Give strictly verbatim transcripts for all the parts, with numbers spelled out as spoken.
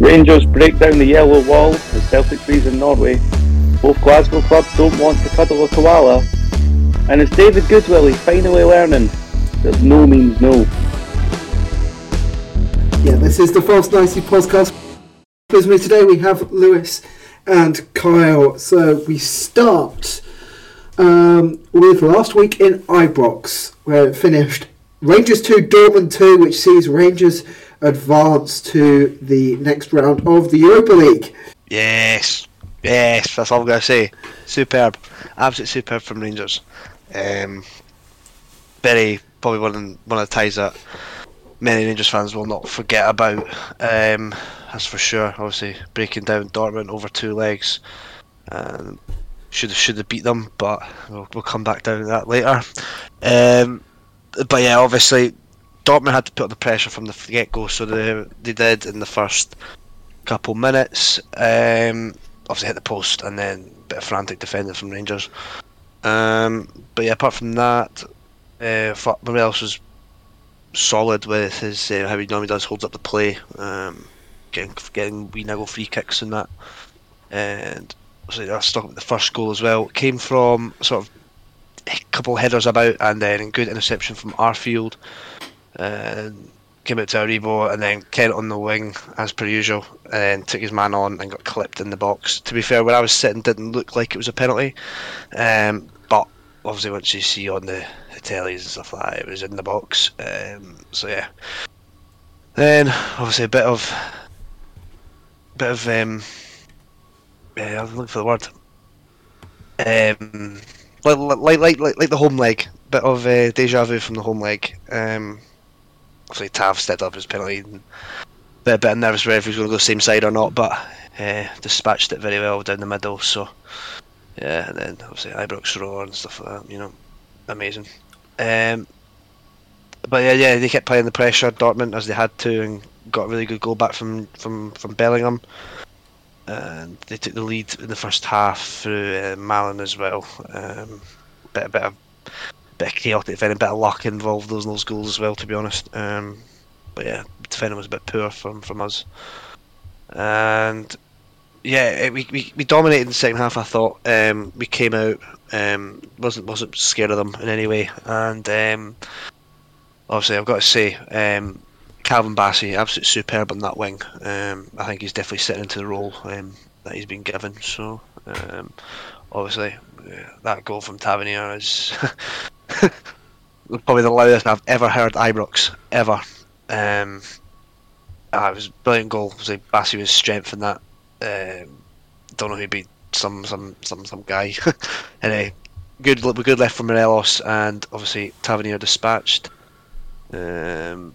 Rangers break down the yellow wall as Celtic freeze in Norway. Both Glasgow clubs don't want to cuddle a koala. And it's David Goodwillie finally learning that no means no. Yeah, this is the False Nicey podcast. With me today we have Lewis and Kyle. So we start um, with last week in Ibrox, where it finished Rangers two, Dortmund two, which sees Rangers advance to the next round of the Europa League. Yes, yes, that's all I'm going to say. Superb, absolutely superb from Rangers. Um, very, probably one, one of the ties that many Rangers fans will not forget about, um, that's for sure. Obviously, breaking down Dortmund over two legs. Um, should have, should have beat them, but we'll, we'll come back down to that later. Um, but yeah, obviously, Dortmund had to put the pressure from the get-go, so they, they did in the first couple minutes. Um, obviously hit the post and then a bit of frantic defending from Rangers. Um, but yeah, apart from that, uh, Morelos was solid with his uh, how he normally does, holds up the play, um, getting getting wee niggle free kicks and that. And obviously I stuck with the first goal as well. It came from sort of a couple headers about and then a good interception from Arfield. Uh, came out to Aribo and then Kent on the wing as per usual and took his man on and got clipped in the box. To be fair, where I was sitting didn't look like it was a penalty, um, but obviously once you see on the, the tellies and stuff like that, it was in the box. Um, so yeah, then obviously a bit of bit of um, yeah, I'm looking for the word, um, like, like, like, like the home leg, bit of uh, deja vu from the home leg. um Obviously, Tav stepped up his penalty. And a bit nervous whether he was going to go same side or not, but uh, dispatched it very well down the middle. So, yeah, and then obviously Ibrox roar and stuff like that. You know, amazing. Um, but yeah, yeah, they kept playing the pressure, Dortmund, as they had to, and got a really good goal back from from from Bellingham. And they took the lead in the first half through uh, Malin as well. Um, bit a bit of. Bit of chaotic defending, bit of luck involved those in those goals as well, to be honest. Um, but yeah, defending was a bit poor from from us. And yeah, it, we, we we dominated in the second half. I thought um, we came out um, wasn't wasn't scared of them in any way. And um, obviously, I've got to say, um, Calvin Bassey, absolutely superb on that wing. Um, I think he's definitely sitting into the role um, that he's been given. So um, obviously, yeah, that goal from Tavernier is. Probably the loudest I've ever heard Ibrox ever. Um, ah, it was a brilliant goal. Like Bassey was strength in that. Uh, don't know who beat some some some some guy. Anyway, good good left from Morelos and obviously Tavernier dispatched. Um,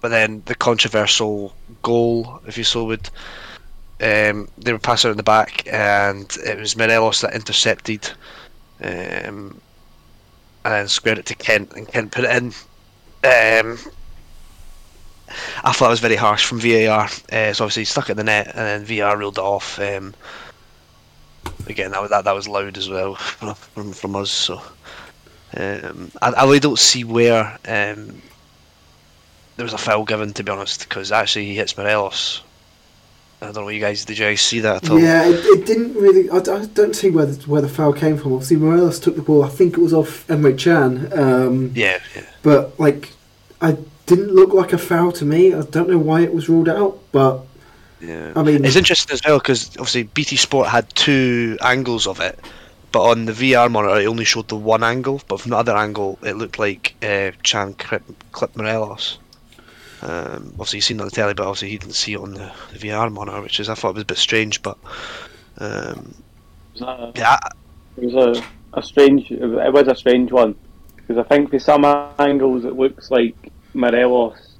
but then the controversial goal, if you so would. Um, they were passing in the back and it was Morelos that intercepted. Um, And then squared it to Kent, and Kent put it in. Um, I thought it was very harsh from V A R. Uh, so obviously he stuck it in the net, and then V A R ruled it off. Um, again, that, that that was loud as well from from us. So um, I, I really don't see where um, there was a foul given, to be honest, because actually he hits Morelos. I don't know, you guys, did you guys see that at all? Yeah, it, it didn't really. I, I don't see where the, where the foul came from. Obviously, Morelos took the ball. I think it was off Emre Can. Um, yeah, yeah. But like, I didn't look like a foul to me. I don't know why it was ruled out, but yeah, I mean, it's interesting as well because obviously B T Sport had two angles of it, but on the V R monitor it only showed the one angle. But from the other angle, it looked like uh, Can clipped Morelos. Um, obviously, you've seen it on the telly, but obviously he didn't see it on the, the V R monitor, which is I thought it was a bit strange. But um, was a, yeah, it was a, a strange. It was a strange one because I think for some angles it looks like Morelos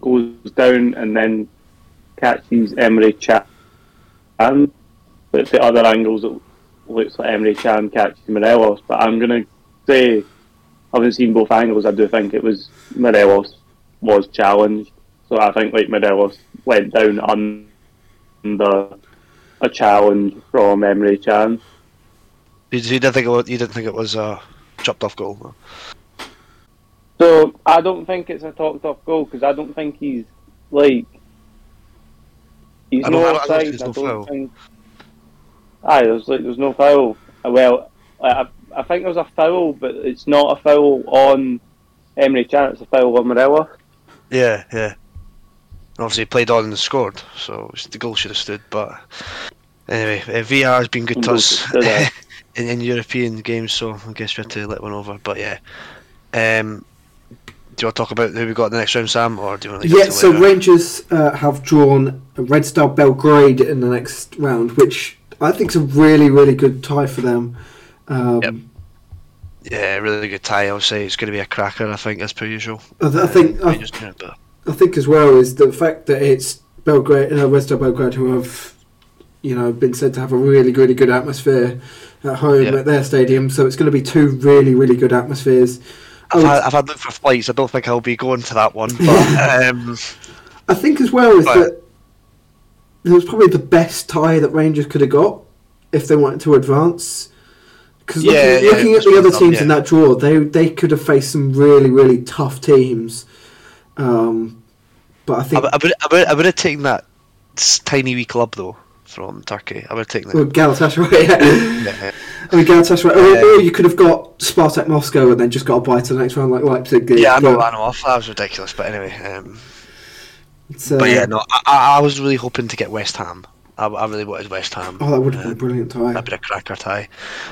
goes down and then catches Emre Can, but for other angles it looks like Emre Can catches Morelos. But I'm gonna say, having seen both angles, I do think it was Morelos was challenged, so I think like Morelos went down under a challenge from Emre Can. You didn't think it was, you didn't think it was a chopped off goal? So I don't think it's a chopped off goal because I don't think he's like He's no offside. There's I don't no foul. think. Aye, there's like there's no foul. Well, I I think there's a foul, but it's not a foul on Emre Can. It's a foul on Morelos. Yeah, yeah. Obviously, he played on and scored, so the goal should have stood. But anyway, V A R has been good to us in, in European games, so I guess we had to let one over. But yeah. Um, do you want to talk about who we got in the next round, Sam, or do you want to? Yeah, to so later? Rangers uh, have drawn Red Star Belgrade in the next round, which I think is a really, really good tie for them. Um, yep. Yeah, really good tie. I'll say it's going to be a cracker. I think, as per usual. I, th- I think. Um, I, Rangers, you know, but... I think as well is the fact that it's Belgrade, uh, Red Star Belgrade, who have, you know, been said to have a really, really good atmosphere at home yep. at their stadium. So it's going to be two really, really good atmospheres. I've had, I've had look for flights. I don't think I'll be going to that one. But um, I think as well is but, that it was probably the best tie that Rangers could have got if they wanted to advance. Because looking, yeah, yeah, looking at the other teams up, yeah. in that draw, they they could have faced some really, really tough teams. Um, but I think I, I, would, I, would, I would have taken that tiny wee club though from Turkey. I would have taken that. Well, Galatasaray. Yeah. yeah. I mean, Galatasaray. Or, um, or you could have got Spartak Moscow and then just got a bye to the next round like Leipzig. Yeah, I know, I know. I thought that was ridiculous, but anyway. Um, uh, but yeah, no, I, I was really hoping to get West Ham. I, I really wanted West Ham. Oh, that would have been a brilliant tie. That'd been a cracker tie.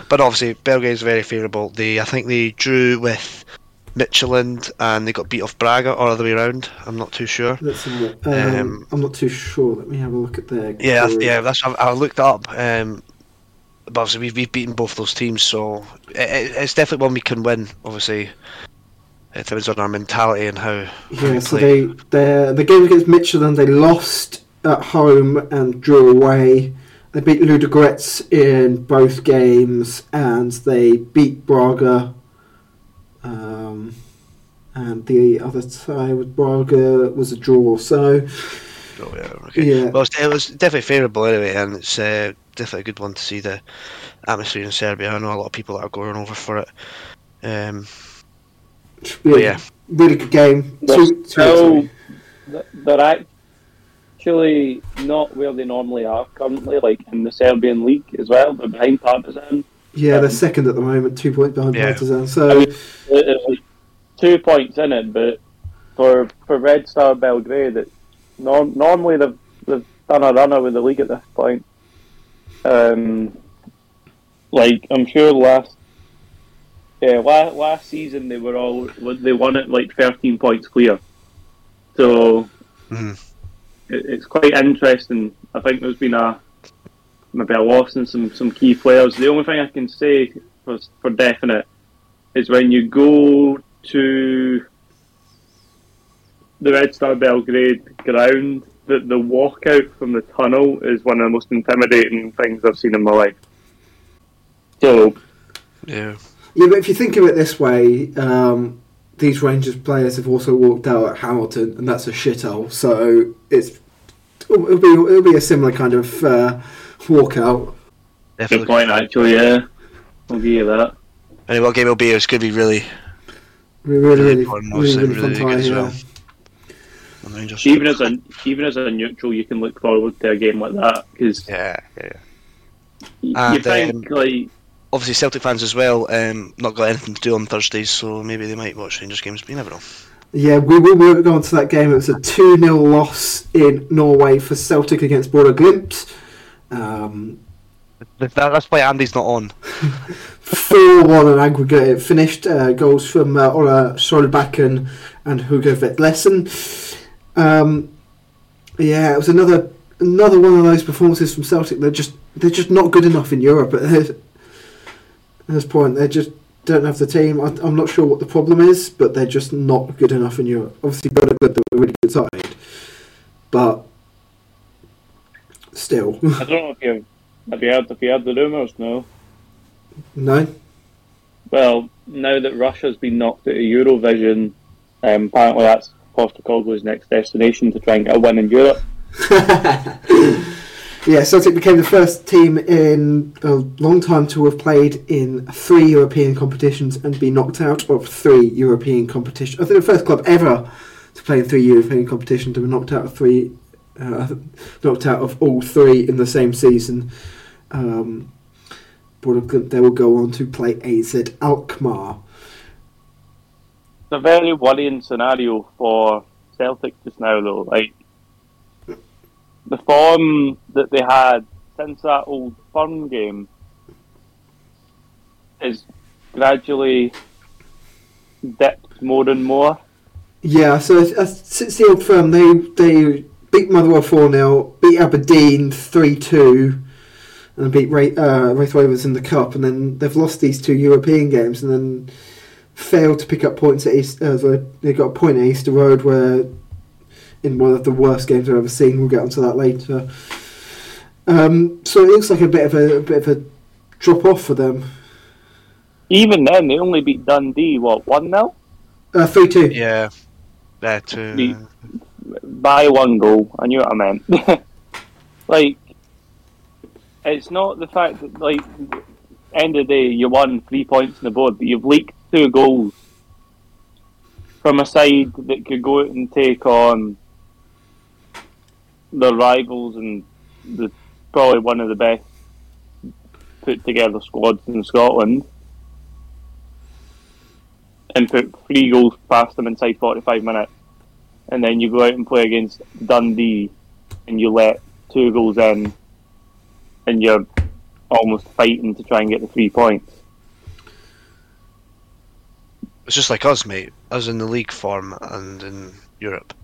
But obviously, Belgrade's very favourable. They, I think, they drew with Midtjylland and they got beat off Braga, or other way around. I'm not too sure. Let's see what, um, um, I'm not too sure. Let me have a look at their. Yeah, goal. yeah. That's I, I looked up. Um, but obviously, we've we've beaten both those teams, so it, it, it's definitely one we can win. Obviously, it depends on our mentality and how. Yeah. So play. they the game against Midtjylland, they lost at home and drew away. They beat Ludogorets in both games, and they beat Braga. Um, and the other tie with Braga was a draw. So, oh yeah, okay. yeah. Well, it was definitely favourable anyway, and it's uh, definitely a good one to see the atmosphere in Serbia. I know a lot of people that are going over for it. Um, yeah, yeah, really good game. Two, so, they're actually Actually, not where they normally are currently, like in the Serbian league as well. They're behind Partizan. Yeah, um, they're second at the moment, two points behind yeah. Partizan. So I mean, it's like two points in it, but for for Red Star Belgrade, it, norm, normally they've they've done a runner with the league at this point. Um, like I'm sure last yeah last, last season they were all they won it like thirteen points clear. So. Mm-hmm. It's quite interesting. I think there's been a maybe a loss in some, some key players. The only thing I can say for, for definite is when you go to the Red Star Belgrade ground, that the walkout from the tunnel is one of the most intimidating things I've seen in my life. So, yeah, yeah. But if you think of it this way, um, these Rangers players have also walked out at Hamilton, and that's a shithole. So it's it'll be it'll be a similar kind of uh, walkout. Definitely. Good point, actually. Yeah, I'll give you that. Anyway, what game it'll be? It's going to be really, really, really, really, really, really fun as well. Even as a even as a neutral, you can look forward to a game like that because yeah, yeah. You think like. Obviously, Celtic fans as well, um, not got anything to do on Thursdays, so maybe they might watch Rangers games, but you never know. Yeah, we will we were going to that game. It was a two nil loss in Norway for Celtic against Bodø/Glimt. Um, that, that's why Andy's not on. four one on aggregate. It finished uh, goals from uh, Ola Solbakken and Hugo Vetlesen. Um, yeah, it was another another one of those performances from Celtic. They're just they're just not good enough in Europe. At this point, they just don't have the team. I, I'm not sure what the problem is, but they're just not good enough in Europe. Obviously, Bodø Glimt were a really good side, but still. I don't know if you have you heard if you heard the rumours. No. No. Well, now that Russia's been knocked out of Eurovision, um, apparently that's Postecoglou's next destination to try and get a win in Europe. Yeah, Celtic became the first team in a long time to have played in three European competitions and be knocked out of three European competitions. I think the first club ever to play in three European competitions to be knocked out of three uh, knocked out of all three in the same season. Um, but they will go on to play A Z Alkmaar. It's a very worrying scenario for Celtic just now, though. Like, the form that they had since that Old Firm game is gradually dipped more and more. Yeah, so uh, since the Old Firm, they they beat Motherwell four nil, beat Aberdeen three two, and beat Ra- uh, Raith Rovers in the Cup, and then they've lost these two European games, and then failed to pick up points at East. Uh, they got a point at Easter Road, where in one of the worst games I've ever seen. We'll get onto that later. Um, so it looks like a bit of a, a bit of a drop off for them. Even then, they only beat Dundee what one nil? Uh, three two. Yeah, there too. Beat by one goal. I knew what I meant. Like, it's not the fact that, like, end of the day you won three points on the board, but you've leaked two goals from a side that could go out and take on their rivals and the, probably one of the best put together squads in Scotland, and put three goals past them inside forty-five minutes, and then you go out and play against Dundee and you let two goals in and you're almost fighting to try and get the three points. It's just like us, mate. Us in the league form and in Europe.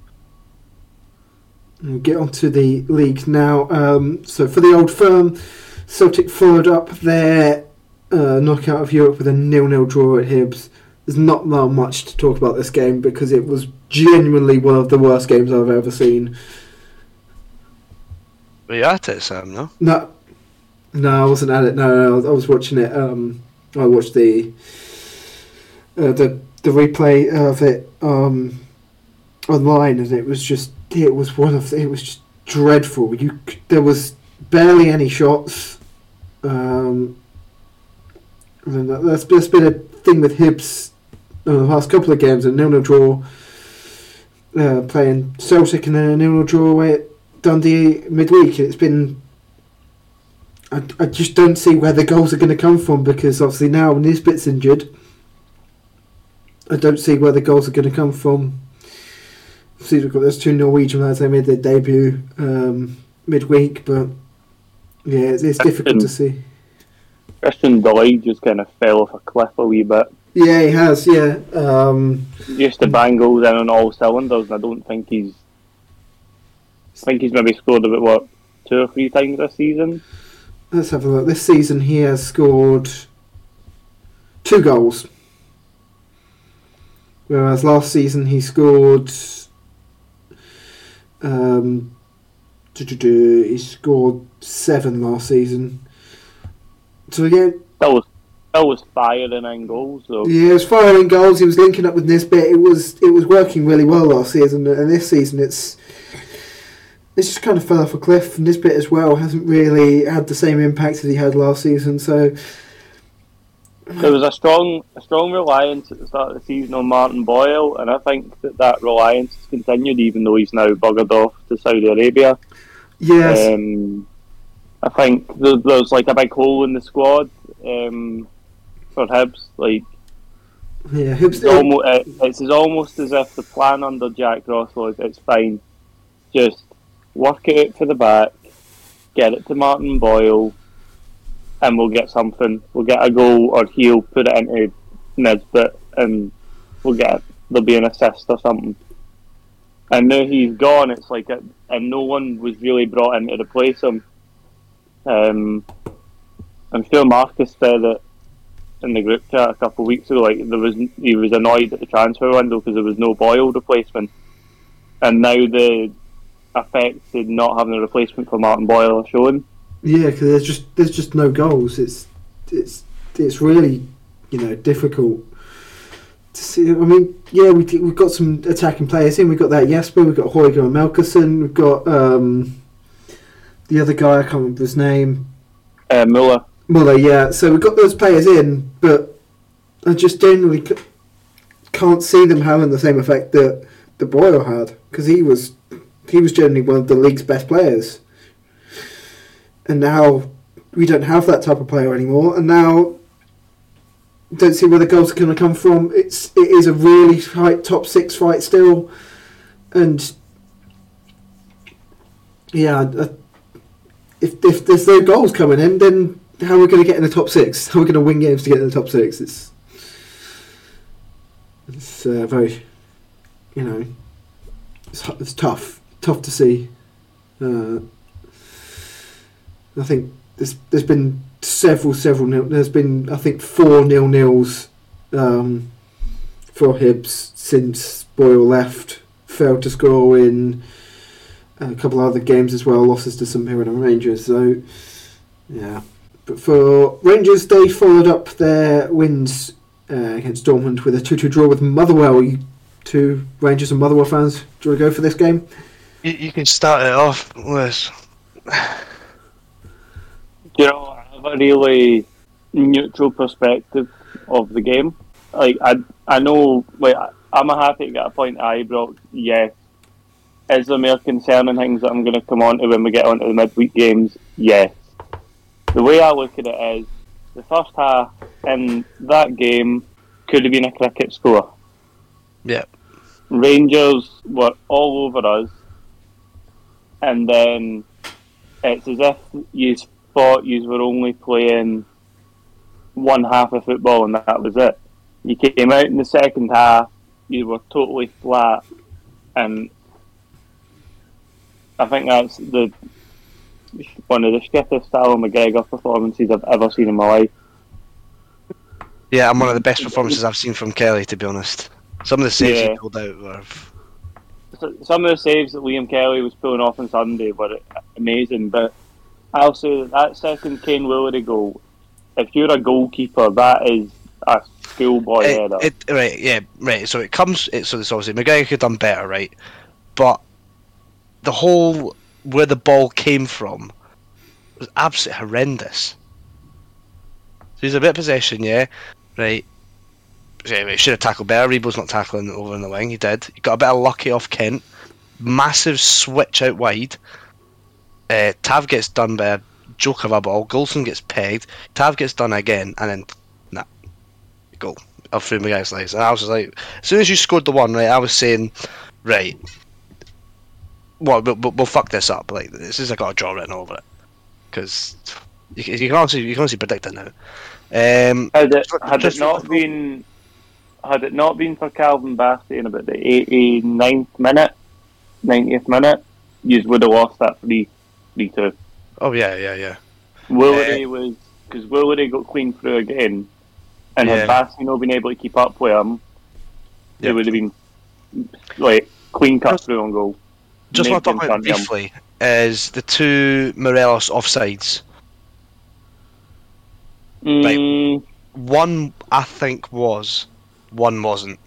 We'll get on to the league now. Um, so for the Old Firm, Celtic followed up their uh, knockout of Europe with a nil nil draw at Hibs. There's not much to talk about this game because it was genuinely one of the worst games I've ever seen. Were you at it, Sam, no? No, no I wasn't at it. No, no I was watching it. Um, I watched the... Uh, the the replay of it um, online, and it was just it was one of the, it was just dreadful. You there was barely any shots. Um, and that, that's that's been a thing with Hibs uh, the last couple of games. A nil nil draw uh, playing Celtic, and then a nil nil draw away at Dundee midweek. It's been I, I just don't see where the goals are going to come from, because obviously now Nisbet's injured. I don't see where the goals are going to come from. See, we've got those two Norwegian lads. They made their debut um, midweek, but yeah, it's, it's Christian, difficult to see. Christian Doig just kind of fell off a cliff a wee bit. Yeah, he has. Yeah, um, just the bang goes in on all cylinders, and I don't think he's. I think he's maybe scored about what two or three times this season. Let's have a look. This season, he has scored two goals. Whereas last season he scored, um, he scored seven last season. So again, that was that was firing in goals though. Yeah, it was firing goals. He was linking up with Nisbet. It was it was working really well last season, and this season it's it's just kind of fell off a cliff. Nisbet as well hasn't really had the same impact that he had last season. So. There was a strong a strong reliance at the start of the season on Martin Boyle, and I think that that reliance has continued, even though he's now buggered off to Saudi Arabia. Yes. Um, I think there, there's like a big hole in the squad um, for Hibs. Like, yeah, Hibs. It's, almost, it, it's almost as if the plan under Jack Ross was, it's fine, just work it out for the back, get it to Martin Boyle, and we'll get something. We'll get a goal, or he'll put it into Nisbet, and we'll get it. There'll be an assist or something. And now he's gone. It's like, it, and no one was really brought in to replace him. Um, I'm sure Marcus said it in the group chat a couple of weeks ago. Like, there was, he was annoyed at the transfer window because there was no Boyle replacement, and now the effects of not having a replacement for Martin Boyle are shown. Yeah, because there's just there's just no goals. It's it's it's really, you know, difficult to see. I mean, yeah, we we've got some attacking players in. We've got that Jesper. We've got Højgaard and Melkerson. We've got um, the other guy. I can't remember his name. Uh, Muller. Muller. Yeah. So we've got those players in, but I just generally c- can't see them having the same effect that the Boyle had, because he was He was generally one of the league's best players. And now we don't have that type of player anymore. And now don't see where the goals are going to come from. It's it is a really tight top six fight still. And yeah, if if there's no goals coming in, then how are we going to get in the top six? How are we going to win games to get in the top six? It's it's uh, very, you know, it's, it's tough, tough to see. Uh, I think there's there's been several several nil, there's been I think four nil nils um, for Hibs since Boyle left. Failed to score in a couple of other games as well, losses to St Mirren and Rangers. So yeah, but for Rangers, they followed up their wins uh, against Dortmund with a two-two draw with Motherwell. You two Rangers and Motherwell fans, do you want to go for this game? You, you can start it off, Liz. You know, I have a really neutral perspective of the game. Like, I, I know, like, I'm happy to get a point at Ibrox, yes. Is there more concerning things that I'm going to come on to when we get on to the midweek games? Yes. The way I look at it is, the first half in that game could have been a cricket score. Yeah. Rangers were all over us, and then it's as if you thought you were only playing one half of football and that was it. You came out in the second half, you were totally flat, and I think that's the one of the shittest Alan McGregor performances I've ever seen in my life. Yeah, and one of the best performances I've seen from Kelly, to be honest. Some of the saves yeah. he pulled out were... So, some of the saves that Liam Kelly was pulling off on Sunday were amazing, but I'll say that that second Kane Woolery goal, if you're a goalkeeper, that is a schoolboy header. It, right, yeah, right. So it comes, it, so it's obviously McGregor could have done better, right? But the whole, where the ball came from, was absolutely horrendous. So he's a bit of possession, yeah, right? Anyway, should have tackled better. Rebo's not tackling over in the wing, he did. He got a bit of lucky off Kent. Massive switch out wide. Uh, Tav gets done by a joke of a ball. Golson gets pegged. Tav gets done again, and then nah, goal. Up through my guy's legs. And I was just like, as soon as you scored the one, right, I was saying, right, well, we'll, we'll fuck this up. Like, this is I got a draw written over it because you, you can honestly you can honestly predict it now. Um, had it, had it not for, been had it not been for Calvin Bassey in about the eighty-ninth minute, ninetieth minute, you would have lost that three. Too. Oh yeah, yeah, yeah. Woolery uh, was because Woolery got clean through again, and yeah. had Bassey not been able to keep up with him, yeah. it would have been like clean cut just, through on goal. Just what I talk about briefly is the two Morelos offsides. Mm. Right. One I think was, one wasn't,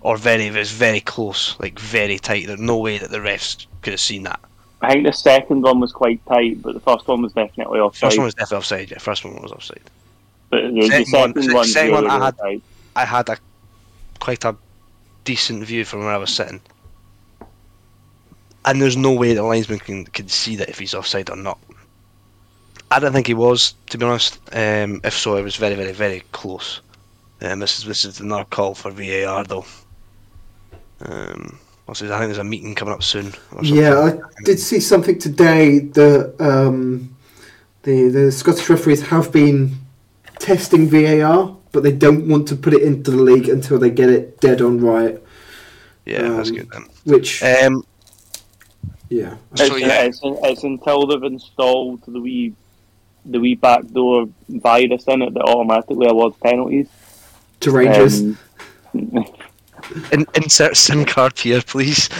or very it was very close, like very tight. There's no way that the refs could have seen that. I think the second one was quite tight, but the first one was definitely offside. First one was definitely offside. Yeah, first one was offside. But the second, second one, one, second one I had, tight. I had a quite a decent view from where I was sitting, and there's no way the linesman can can see that if he's offside or not. I don't think he was, to be honest. Um, if so, it was very, very, very close. Um, this is this is another call for V A R though. Um. I think there's a meeting coming up soon. Or yeah, I did see something today that um, the the Scottish referees have been testing V A R, but they don't want to put it into the league until they get it dead on right. Yeah, um, that's good then. Which, um, yeah, so, yeah. It's, it's until they've installed the wee the wee backdoor virus in it that automatically awards penalties to Rangers. Um, In, insert SIM card here, please.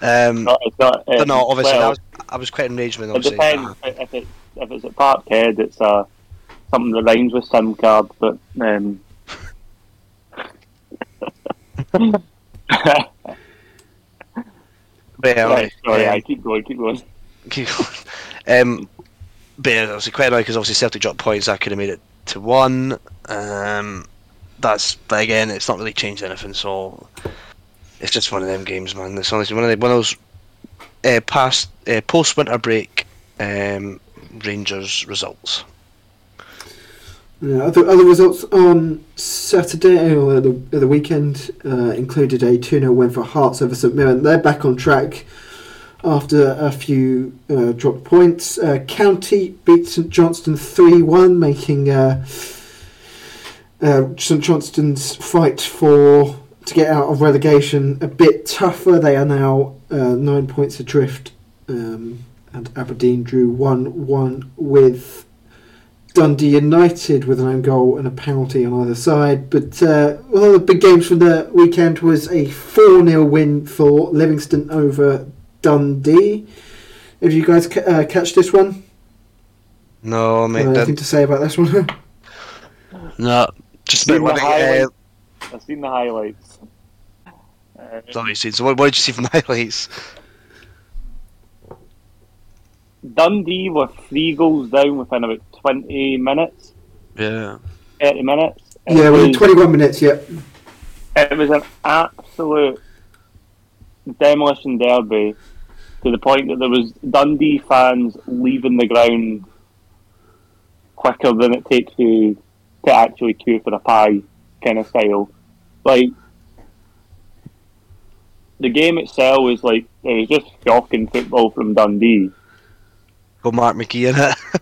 um, no, it's not, it's, but no, obviously, well, I, was, I was quite enraged with it. It depends. Uh, if, it, if it's a Parkhead, it's uh, something that rhymes with SIM card, but... Um... but yeah, right, sorry, um, I keep going, keep going. Keep going. Um, but yeah, obviously quite annoying, because obviously Celtic dropped points, I could have made it to one. Um... That's, but again, it's not really changed anything, so it's just one of them games, man. It's honestly one of the one of those uh, past uh, post winter break um, Rangers results. Yeah, other other results on Saturday or the the weekend uh, included a two nil win for Hearts over St Mirren. They're back on track after a few uh, dropped points. Uh, County beat St Johnstone three one, making uh, uh, St Johnstone's fight for to get out of relegation a bit tougher. They are now uh, nine points adrift, um, and Aberdeen drew one one with Dundee United with an own goal and a penalty on either side. But uh, one of the big games from the weekend was a four nil win for Livingston over Dundee. Have you guys ca- uh, catch this one? No, mate. Uh, anything to say about this one? No, just I've seen, the highlights. Uh, I've seen the highlights. Uh, Sorry, so what, what did you see from the highlights? Dundee were three goals down within about twenty minutes. Yeah. thirty minutes. It yeah, within twenty-one minutes, yeah. It was an absolute demolition derby to the point that there was Dundee fans leaving the ground quicker than it takes you to actually queue for a pie kind of style. Like, the game itself was like, it was just shocking football from Dundee. Got Mark McGhee in it.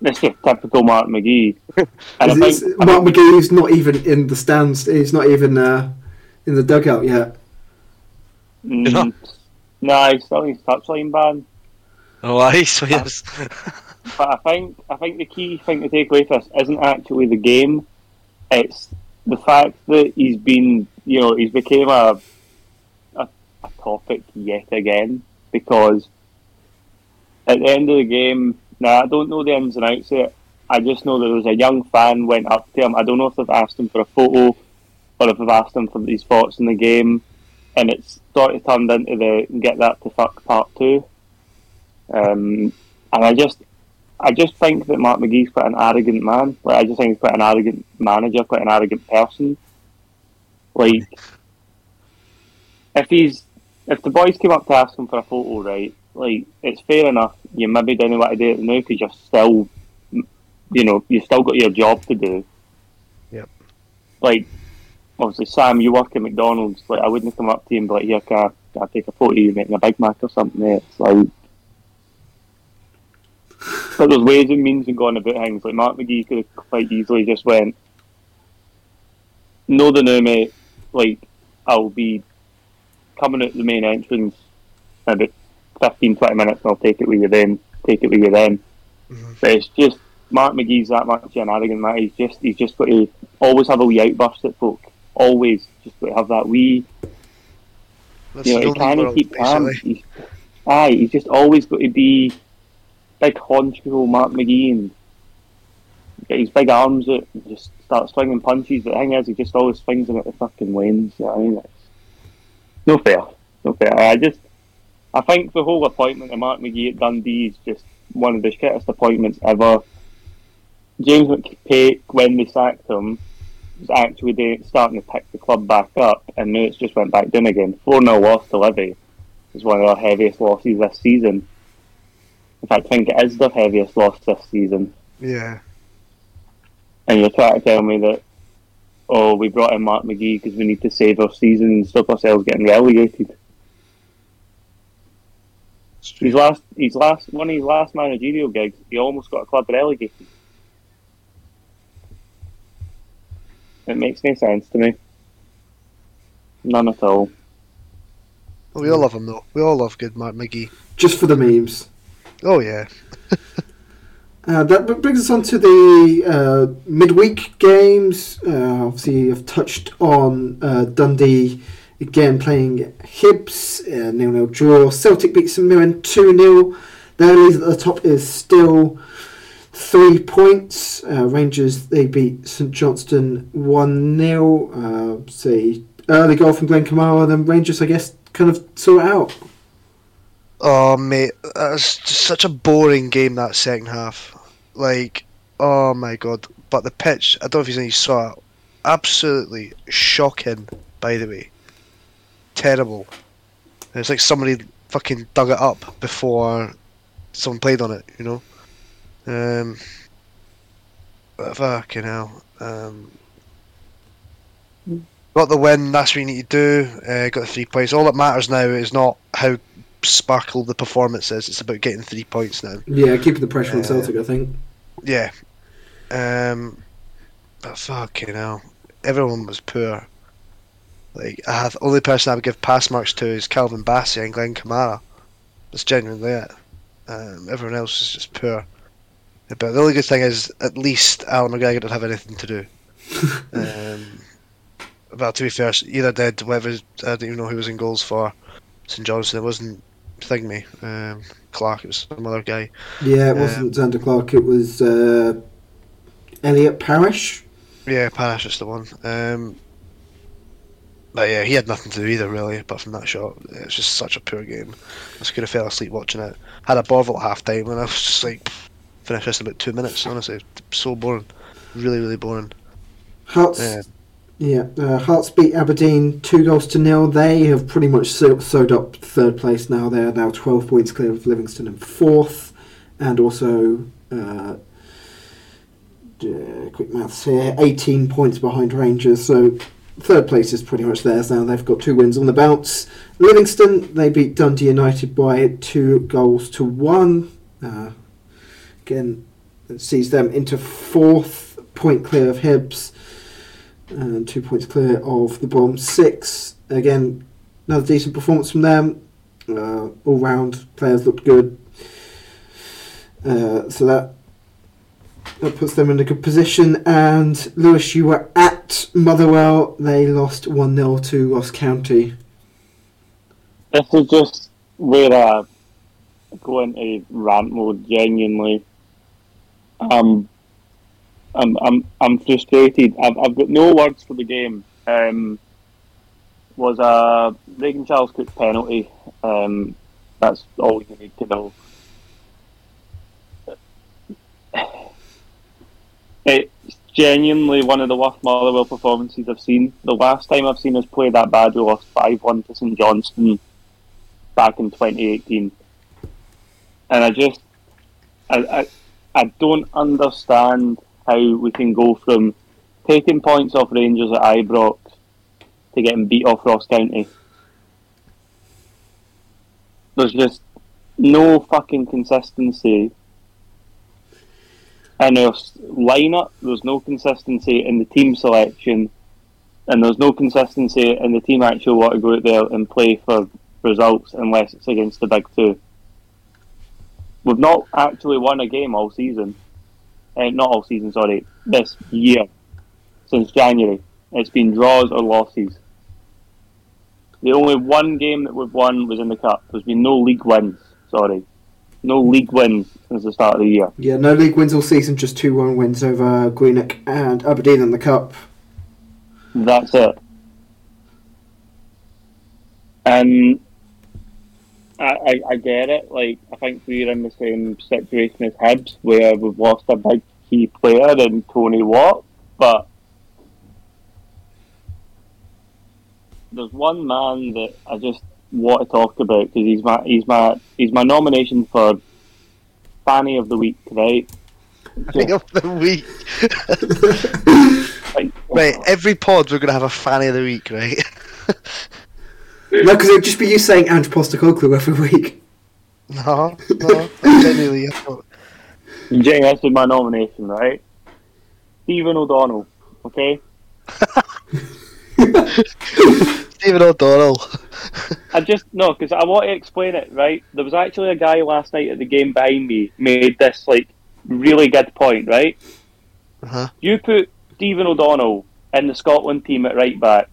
This is typical Mark McGhee. And is I think, it, I Mark think, McGhee is not even in the stands. He's not even uh, in the dugout yet. Mm, no, he's still his touchline ban. Oh, I see. Yes. But I think I think the key thing to take away from this isn't actually the game. It's the fact that he's been, you know, he's became a a, a topic yet again, because at the end of the game. Now, I don't know the ins and outs of it. I just know there was a young fan went up to him. I don't know if they've asked him for a photo or if they've asked him for his thoughts in the game. And it's sort of turned into the get that to fuck part two. Um, and I just I just think that Mark McGhee's quite an arrogant man. Like, I just think he's quite an arrogant manager, quite an arrogant person. Like, if he's if the boys came up to ask him for a photo, right, like, it's fair enough. You maybe don't want to do it now because you're still, you know, you've still got your job to do. Yep. Like, obviously, Sam, you work at McDonald's. Like, I wouldn't come up to you and be like, here, can I, can I take a photo of you making a Big Mac or something? It's like, but there's ways and means of going about things. Like, Mark McGhee could have quite easily just went, no, the no, mate. Like, I'll be coming out the main entrance in about fifteen, twenty minutes, and I'll take it with you then. Take it with you then. Mm-hmm. But it's just, Mark McGhee's that much an arrogant man. He's just, he's just got to always have a wee outburst at folk. Always just got to have that wee. That's, you know, he can't keep calm. He's, aye, he's just always got to be big honcho Mark McGhee and get his big arms out and just start swinging punches. But the thing is, he just always swings them at the fucking lanes. You know what I mean? It's no fair. No fair. I just, I think the whole appointment of Mark McGhee at Dundee is just one of the shittest appointments ever. James McPake, when they sacked him, was actually starting to pick the club back up, and now it's just went back down again. four nil loss to Livy is one of their heaviest losses this season. In fact, I think it is their heaviest loss this season. Yeah. And you're trying to tell me that, oh, we brought in Mark McGhee because we need to save our season and stop ourselves getting relegated. His last, his last, one of his last managerial gigs, he almost got a club relegated. It makes no sense to me. None at all. Well, we all love him, though. We all love good Mark McGhee. Just for the memes. Oh, yeah. uh, that brings us on to the uh, midweek games. Uh, obviously, I've touched on uh, Dundee. Again, playing Hibs, uh, nil nil draw. Celtic beat St Mirren two nil. Their lead at the top is still three points. Uh, Rangers, they beat St Johnstone one nil. Uh, see, early goal from Glenn Kamara, then Rangers, I guess, kind of saw it out. Oh, mate, that was just such a boring game, that second half. Like, oh my God. But the pitch, I don't know if you saw it, absolutely shocking, by the way. terrible. It was like somebody fucking dug it up before someone played on it, you know. Um, but fucking hell. Um, got the win, that's what you need to do. Uh, got the three points. All that matters now is not how sparkle the performance is, it's about getting three points now. Yeah, keeping the pressure uh, on Celtic, I think. Yeah. Um, but fucking hell. Everyone was poor. Like, I have, only person I would give pass marks to is Calvin Bassey and Glenn Kamara. That's genuinely it. Um, everyone else is just poor. But the only good thing is, at least Alan McGregor didn't have anything to do. um, but to be fair, either did, whatever, I don't even know who was in goals for St Johnstone. It wasn't thing me, um, Clark, it was some other guy. Yeah, it wasn't um, Xander Clark, it was uh, Elliot Parrish. Yeah, Parrish is the one. Um, But yeah, he had nothing to do either, really, apart from that shot. It was just such a poor game. I just could have fell asleep watching it. Had a Bovril at half-time, and I was just like, finished this in about two minutes, honestly. So boring. Really, really boring. Hearts, yeah. yeah uh, Hearts beat Aberdeen two goals to nil. They have pretty much sewed up third place now. They're now twelve points clear of Livingston in fourth. And also, uh, uh, quick maths here, eighteen points behind Rangers, so... Third place is pretty much theirs now. They've got two wins on the bounce. Livingston, they beat Dundee United by two goals to one. Uh, again, it sees them into fourth, point clear of Hibs. And two points clear of the bottom six. Again, another decent performance from them. Uh, all round, players looked good. Uh, so that... That puts them in a good position. And Lewis, you were at Motherwell. They lost one nil to Ross County. This is just where I go into rant mode. Genuinely, um, I'm I'm I'm frustrated. I've I've got no words for the game. Um, was a Regan Charles Cook penalty. Um, that's all you need to know. It's genuinely one of the worst Motherwell performances I've seen. The last time I've seen us play that bad, we lost five one to St Johnstone back in twenty eighteen. And I just... I, I I don't understand how we can go from taking points off Rangers at Ibrox to getting beat off Ross County. There's just no fucking consistency. And our lineup, there's no consistency in the team selection, and there's no consistency in the team actually want to go out there and play for results unless it's against the big two. We've not actually won a game all season. Uh, not all season, sorry. This year. Since January. It's been draws or losses. The only one game that we've won was in the Cup. There's been no league wins, sorry. No league wins since the start of the year. Yeah, no league wins all season, just two one wins over Greenock and Aberdeen in the Cup. That's it. And I, I, I get it. Like, I think we're in the same situation as Hibs, where we've lost a big key player in Tony Watt, but there's one man that I just... what to talk about, because he's my he's my he's my nomination for Fanny of the Week, right? Fanny of the Week. Like, right, every pod we're gonna have a Fanny of the Week, right? No, because it would just be you saying Ange Postecoglou every week. No, no, genuinely. Jay, that's my nomination, right? Stephen O'Donnell, okay. Stephen O'Donnell. I just no, because I want to explain it right. There was actually a guy last night at the game behind me made this like really good point, right? Uh-huh. You put Stephen O'Donnell in the Scotland team at right back.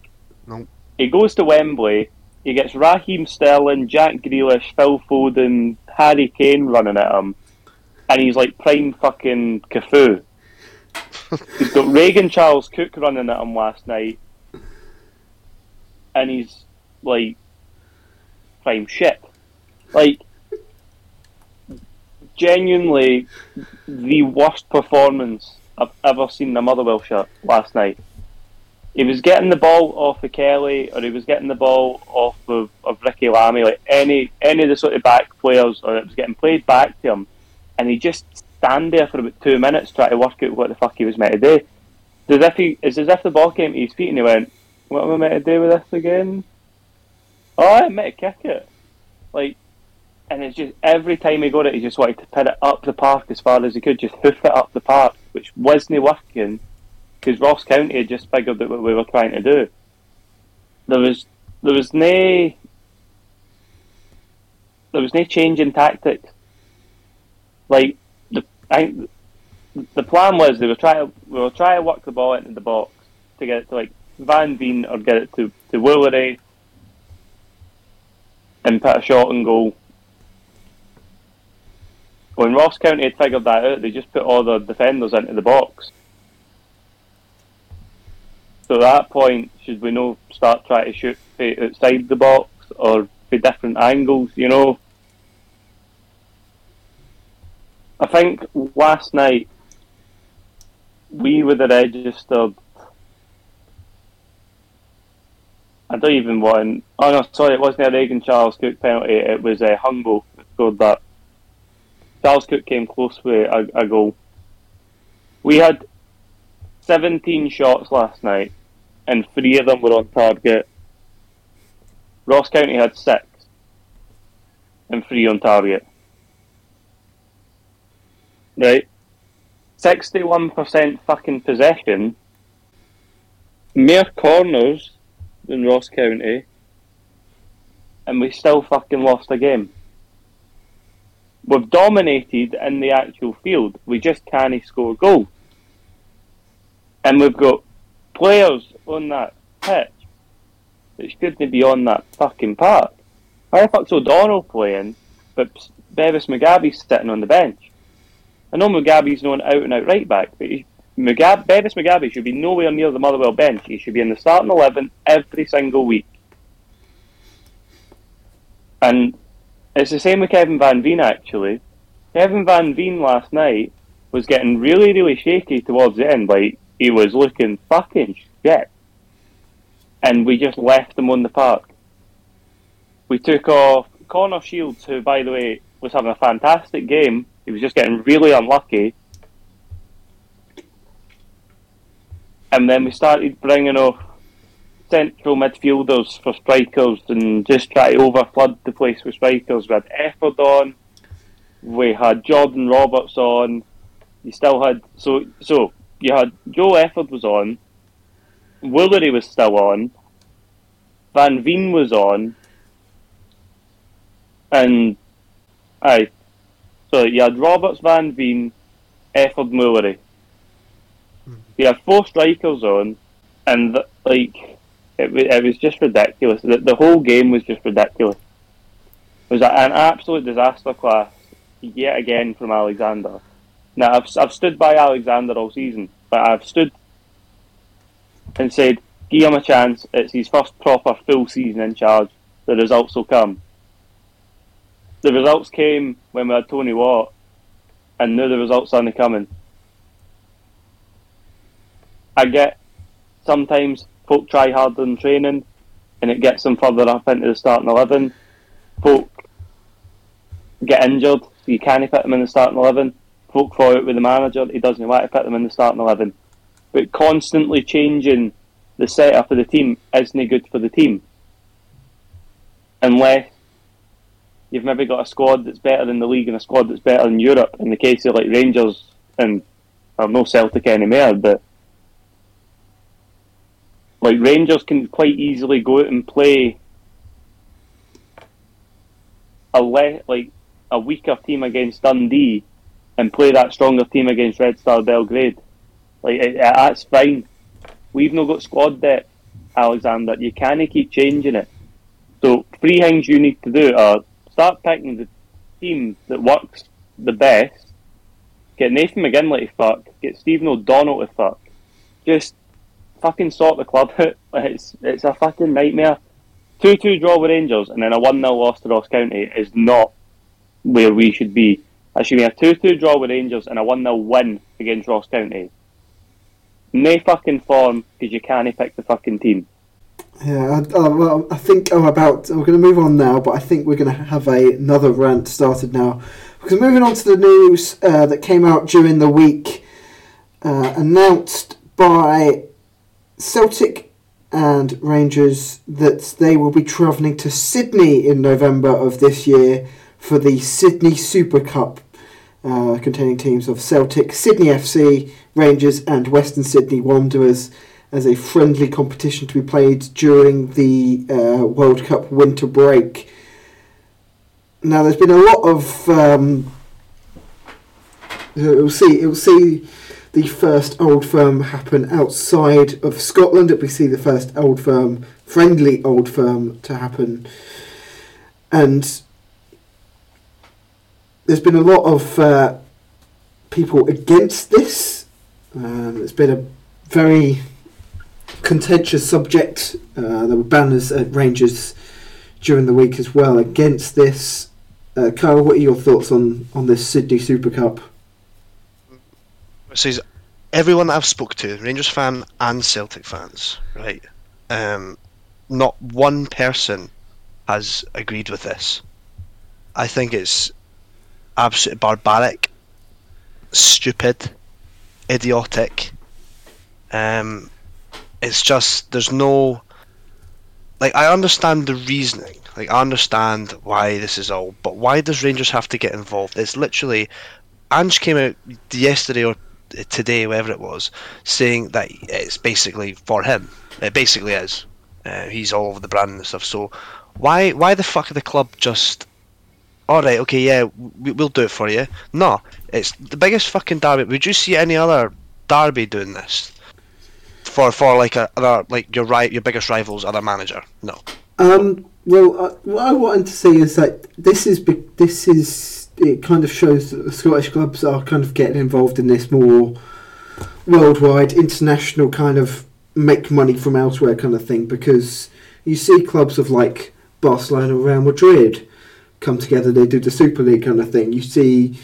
Nope. He goes to Wembley. He gets Raheem Sterling, Jack Grealish, Phil Foden, Harry Kane running at him, and he's like prime fucking Cafu. He's got Regan Charles Cook running at him last night, and he's like prime shit. Like, genuinely the worst performance I've ever seen in a Motherwell shirt last night. he was getting the ball off of Kelly, or he was getting the ball off of, of Ricky Lamy, like any any of the sort of back players, or it was getting played back to him, and he just stand there for about two minutes trying to work out what the fuck he was meant to do. It's as if, he, it's as if the ball came to his feet and he went, what am I meant to do with this again? Oh, I meant to kick it. Like, and it's just, every time he got it, he just wanted to pin it up the park as far as he could, just hoof it up the park, which wasn't working, because Ross County had just figured out what we were trying to do. There was there was no there was no change in tactics. Like, the I, the plan was they were trying to we were trying to work the ball into the box to get it to like Van Veen or get it to to Woolery and put a shot on goal. When Ross County had figured that out, they just put all the defenders into the box. So at that point, should we not start trying to shoot outside the box or for different angles, you know? I think last night, we would have registered... I don't even want... Oh no, sorry, it wasn't a Regan Charles Cook penalty, it was uh, Humble who scored that. Charles Cook came close with a, a goal. We had seventeen shots last night, and three of them were on target. Ross County had six, and three on target. Right? sixty-one percent fucking possession, more corners than Ross County, and we still fucking lost a game. We've dominated in the actual field, we just can't score goals. And we've got players on that pitch that shouldn't be on that fucking park. Why the fuck's O'Donnell playing, but Bevis Mugabe's sitting on the bench? I know Mugabe's not an out-and-out right-back, but he, Mugabe, Bevis Mugabe should be nowhere near the Motherwell bench. He should be in the starting eleven every single week. And it's the same with Kevin Van Veen, actually. Kevin Van Veen last night was getting really, really shaky towards the end, like... He was looking fucking shit. And we just left him on the park. We took off Connor Shields, who, by the way, was having a fantastic game. He was just getting really unlucky. And then we started bringing off central midfielders for strikers and just try to overflood the place with strikers. We had Efford on. We had Jordan Roberts on. You still had... So... so You had Joe Efford was on, Woolery was still on, Van Veen was on, and aye, so you had Roberts, Van Veen, Efford, Woolery. Mm-hmm. You had four strikers on, and the, like it, it was just ridiculous. The, the whole game was just ridiculous. It was a, an absolute disaster class yet again from Alexander. Now, I've I've stood by Alexander all season, but I've stood and said, give him a chance. It's his first proper full season in charge. The results will come. The results came when we had Tony Watt, and now the results aren't coming. I get sometimes folk try harder in training, and it gets them further up into the starting eleven. Folk get injured, so you can't put them in the starting eleven. Folk fall out with the manager, he doesn't want to put them in the starting eleven. But constantly changing the setup of the team isn't good for the team. Unless you've maybe got a squad that's better than the league and a squad that's better than Europe, in the case of like Rangers and or no Celtic anymore, but like Rangers can quite easily go out and play a le- like a weaker team against Dundee and play that stronger team against Red Star Belgrade. Like, it, it, that's fine. We've not got squad depth, Alexander. You can't keep changing it. So, three things you need to do are start picking the team that works the best, get Nathan McGinley to fuck, get Stephen O'Donnell to fuck. Just fucking sort the club out. It's, it's a fucking nightmare. two two draw with Rangers and then a one nil loss to Ross County is not where we should be. That should be a two two draw with Rangers and a one nil win against Ross County. no fucking form because you can't pick the fucking team. Yeah, I, uh, I think I'm about. We're going to move on now, but I think we're going to have a, another rant started now. Because moving on to the news uh, that came out during the week, uh, announced by Celtic and Rangers that they will be travelling to Sydney in November of this year for the Sydney Super Cup, uh, containing teams of Celtic, Sydney F C, Rangers and Western Sydney Wanderers, as a friendly competition to be played during the uh, World Cup winter break. Now, there's been a lot of... Um, it'll see it'll see the first Old Firm happen outside of Scotland. It'll see the first Old Firm, friendly Old Firm, to happen. And there's been a lot of uh, people against this. Um, it's been a very... contentious subject. Uh, there were banners at Rangers during the week as well against this. Uh, Kyle, what are your thoughts on, on this Sydney Super Cup? It says everyone I've spoke to, Rangers fan and Celtic fans, right? Um, not one person has agreed with this. I think it's absolutely barbaric, stupid, idiotic. Um. It's just, there's no, like, I understand the reasoning, like, I understand why this is all, but why does Rangers have to get involved? It's literally, Ange came out yesterday or today, whatever it was, saying that it's basically for him. It basically is. Uh, he's all over the brand and stuff, so why why the fuck are the club just, alright, okay, yeah, we, we'll do it for you. No, it's the biggest fucking derby. Would you see any other derby doing this? For for like a other, like your ri- your biggest rival's other manager, no. Um. Well, uh, what I wanted to say is that this is be- this is it kind of shows that the Scottish clubs are kind of getting involved in this more worldwide, international kind of make money from elsewhere kind of thing, because you see clubs of like Barcelona, Real Madrid come together, they do the Super League kind of thing. You see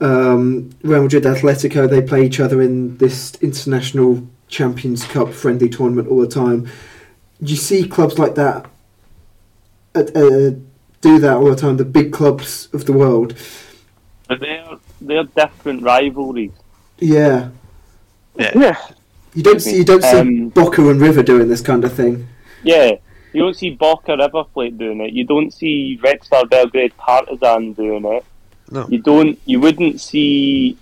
um, Real Madrid, Atletico, they play each other in this international Champions Cup friendly tournament all the time. You see clubs like that uh, do that all the time, the big clubs of the world. But they're, they're different rivalries. Yeah. Yeah. You don't see, you don't see um, Boca and River doing this kind of thing. Yeah. You don't see Boca River Plate doing it. You don't see Red Star Belgrade Partizan doing it. No. You don't, you wouldn't see,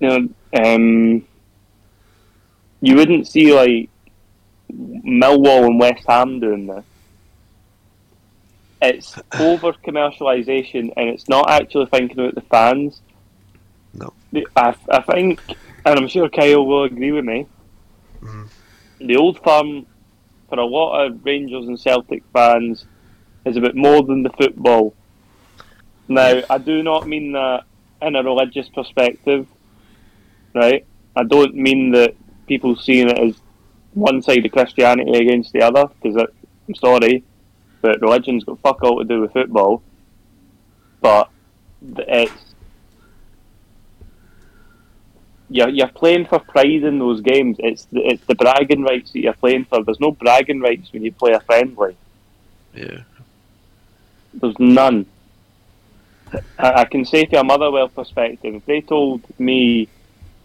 you know, um, you wouldn't see, like, Millwall and West Ham doing this. It's over-commercialisation, and it's not actually thinking about the fans. No. I, I think, and I'm sure Kyle will agree with me, mm. the Old Firm, for a lot of Rangers and Celtic fans, is about more than the football. Now, I do not mean that in a religious perspective, right? I don't mean that people seeing it as one side of Christianity against the other, because I'm sorry, but religion's got fuck all to do with football. But it's you're you're playing for pride in those games. It's the, it's the bragging rights that you're playing for. There's no bragging rights when you play a friendly. Yeah. There's none. I, I can say to a Motherwell perspective, if they told me,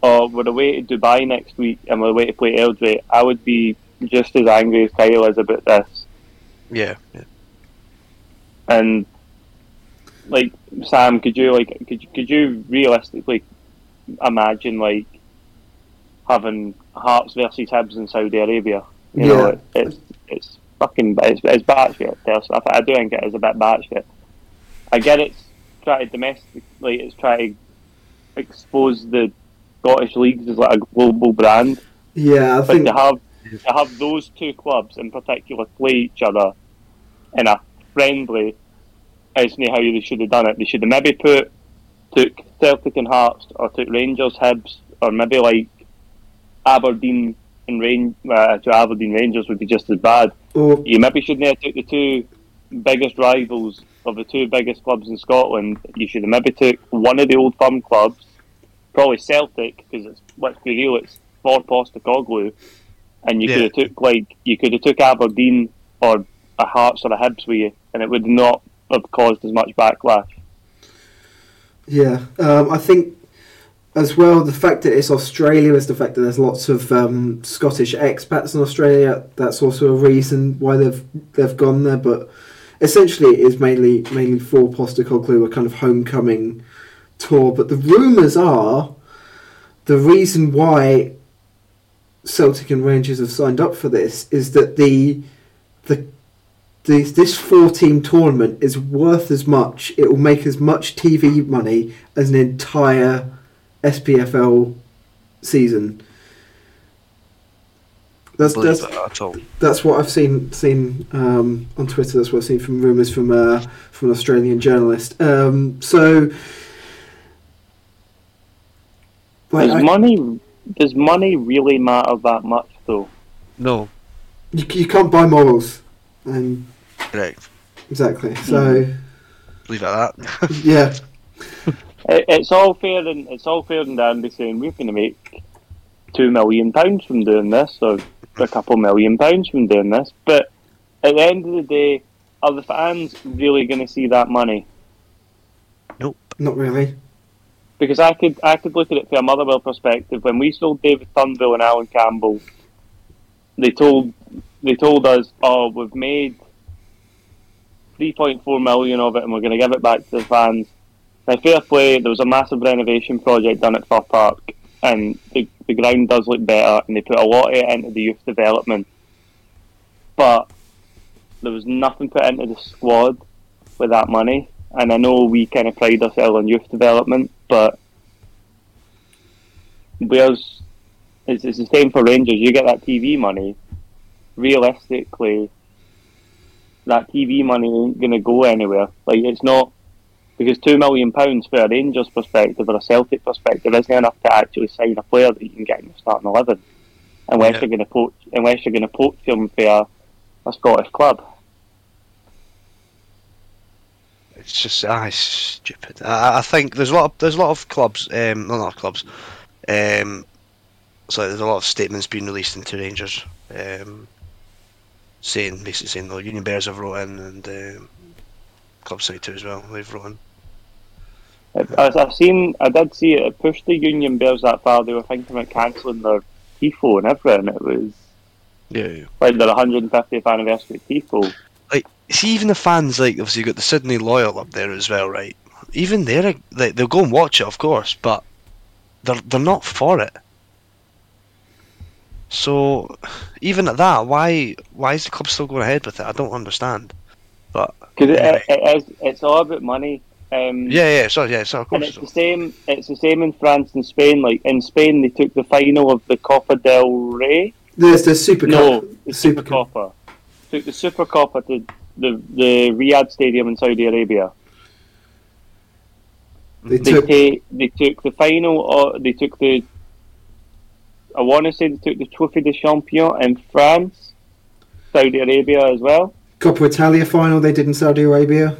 or oh, we're away to Dubai next week and we're away to play Eldray, I would be just as angry as Kyle is about this. Yeah, yeah. And like Sam, could you like could could you realistically imagine like having Hearts versus Hibs in Saudi Arabia? You yeah. know, it, it's it's fucking it's, it's batshit. I, I do think it is a bit batshit. I get it's trying to domestic, like it's trying to expose the Scottish leagues is like a global brand. Yeah, I but think to have to have those two clubs in particular play each other in a friendly isn't how they should have done it. They should have maybe put took Celtic and Hearts, or took Rangers, Hibs, or maybe like Aberdeen and Rain. Uh, to Aberdeen Rangers would be just as bad. Oh. You maybe shouldn't have took the two biggest rivals of the two biggest clubs in Scotland. You should have maybe took one of the Old Firm clubs. probably Celtic, because it's, let's be real, it's for Postecoglou, and you yeah. could have took like you could have took Aberdeen or a Hearts or a Hibs with you, and it would not have caused as much backlash. Yeah, um, I think as well the fact that it's Australia is the fact that there's lots of um, Scottish expats in Australia. That's also a reason why they've they've gone there. But essentially, it is mainly mainly for Postecoglou, a kind of homecoming tour. But the rumours are the reason why Celtic and Rangers have signed up for this is that the the This, this four-team tournament is worth as much, it will make as much T V money as an entire S P F L season. That's that's, that that's what I've seen seen um, on Twitter. That's what I've seen from rumours from uh, from an Australian journalist. Um, so, like, does I, money does money really matter that much though? No, you, you can't buy morals. And correct. Exactly. So leave it at that. yeah. It, it's all fair and it's all fair and dandy saying we're going to make two million pounds from doing this, or a couple million pounds from doing this. But at the end of the day, are the fans really going to see that money? Nope. Not really. Because I could I could look at it from a Motherwell perspective. When we sold David Turnbull and Alan Campbell, they told. They told us, oh, we've made three point four million of it and we're going to give it back to the fans. Now, fair play, there was a massive renovation project done at Fir Park and the, the ground does look better and they put a lot of it into the youth development. But there was nothing put into the squad with that money. And I know we kind of pride ourselves on youth development, but where's, it's, it's the same for Rangers. You get that T V money. Realistically, that T V money ain't going to go anywhere. Like, it's not, because two million pounds for a Rangers perspective or a Celtic perspective isn't enough to actually sign a player that you can get in your starting eleven, unless yeah. you're going to poach, unless you're going to poach them for a, a Scottish club. It's just ah, it's stupid. I, I think there's a lot of there's a lot of clubs, um, not a lot of clubs. Um, so there's a lot of statements being released into Rangers. Um, Saying basically saying the Union Bears have wrote in and uh, Club Side too as well. They've wrote in. As I've seen, I did see it, it pushed the Union Bears that far. They were thinking about cancelling their T I F O and everything. It was yeah, yeah. like their one hundred fiftieth anniversary T I F O. Like, see, even the fans, like obviously you got the Sydney Loyal up there as well, right? Even they're like, they'll go and watch it, of course, but they're they're not for it. So, even at that, why why is the club still going ahead with it? I don't understand. But because it, anyway. it, it is, it's all about money. Um, yeah, yeah, so yeah, so of course. And it's so. the same. It's the same in France and Spain. Like in Spain, they took the final of the Copa del Rey. There's the Super Cup. No, the Super, Super Copa. Took the Super Copa to the the Riyadh Stadium in Saudi Arabia. They, they took t- they took the final. Or they took the. I want to say they took the Trophée des Champions in France, Saudi Arabia as well. Coppa Italia final they did in Saudi Arabia.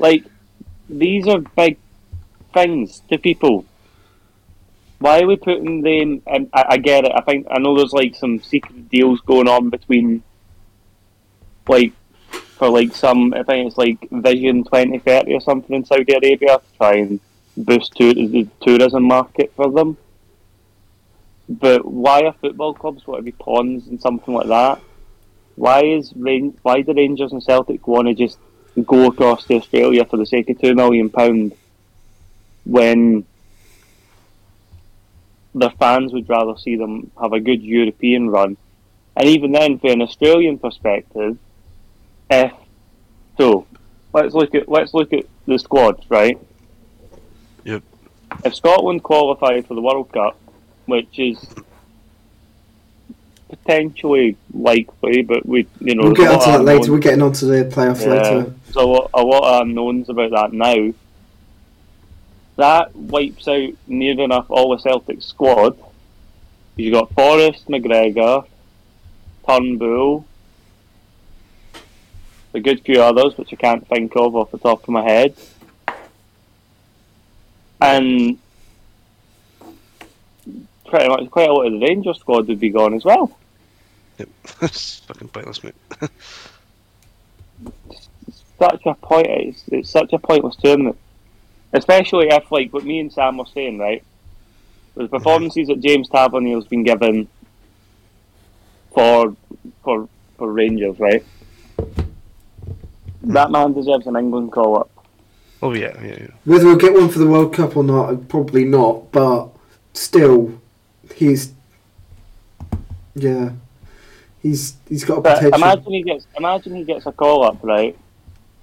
Like, these are big things to people. Why are we putting them? And I, I get it. I think I know there's like some secret deals going on between, like, for like some. I think it's like Vision twenty thirty or something in Saudi Arabia to try and boost to, the tourism market for them. But why are football clubs want to be pawns and something like that? Why is why do Rangers and Celtic want to just go across to Australia for the sake of two million pounds when their fans would rather see them have a good European run? And even then, from an Australian perspective, if so, let's look at let's look at the squad, right? Yep. If Scotland qualified for the World Cup, which is potentially likely, but we, you know, we'll get onto that later. We're getting onto the playoffs yeah, later. So a lot, a lot of unknowns about that now. That wipes out near enough all the Celtic squad. You've got Forrest, McGregor, Turnbull, a good few others which I can't think of off the top of my head, and pretty much quite a lot of the Rangers squad would be gone as well. Yep, it's fucking pointless, mate. Such a point. It's, it's such a pointless tournament, especially if, like, what me and Sam were saying, right? The performances that James Tavernier's been given for for for Rangers, right? That man deserves an England call up. Oh yeah, yeah, yeah. Whether he'll get one for the World Cup or not, probably not. But still, he's yeah, he's he's got a potential. Imagine he gets, imagine he gets a call up, right,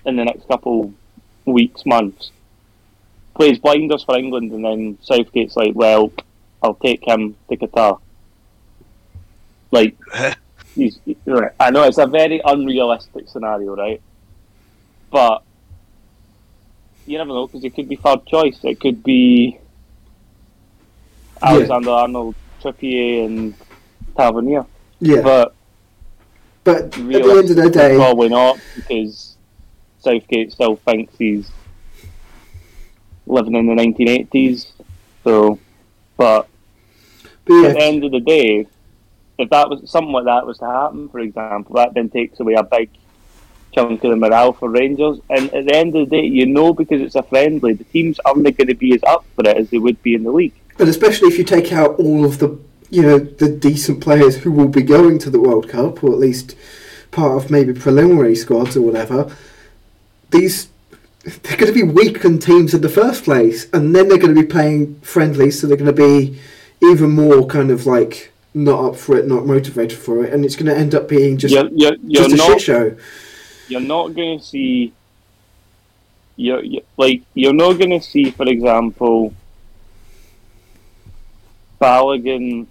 in the next couple weeks, months. Plays blinders for England, and then Southgate's like, "Well, I'll take him to Qatar." Like, he's, I know it's a very unrealistic scenario, right? But you never know, because it could be third choice. It could be yeah. Alexander Arnold, Trippier, and Tavernier. Yeah, but but at the end of the day, probably not, because Southgate still thinks he's living in the nineteen eighties. So, but, but yeah. At the end of the day, if that was something like that was to happen, for example, that then takes away a big chunk of the morale for Rangers. And at the end of the day, you know, because it's a friendly, the teams aren't going to be as up for it as they would be in the league. And especially if you take out all of the, you know, the decent players who will be going to the World Cup, or at least part of maybe preliminary squads or whatever, these. They're going to be weakened teams in the first place, and then they're going to be playing friendlies, so they're going to be even more kind of like not up for it, not motivated for it, and it's going to end up being just, you're, you're, you're just a not, shit show. You're not going to see, you're, you're, like, you're not going to see, for example, Balogun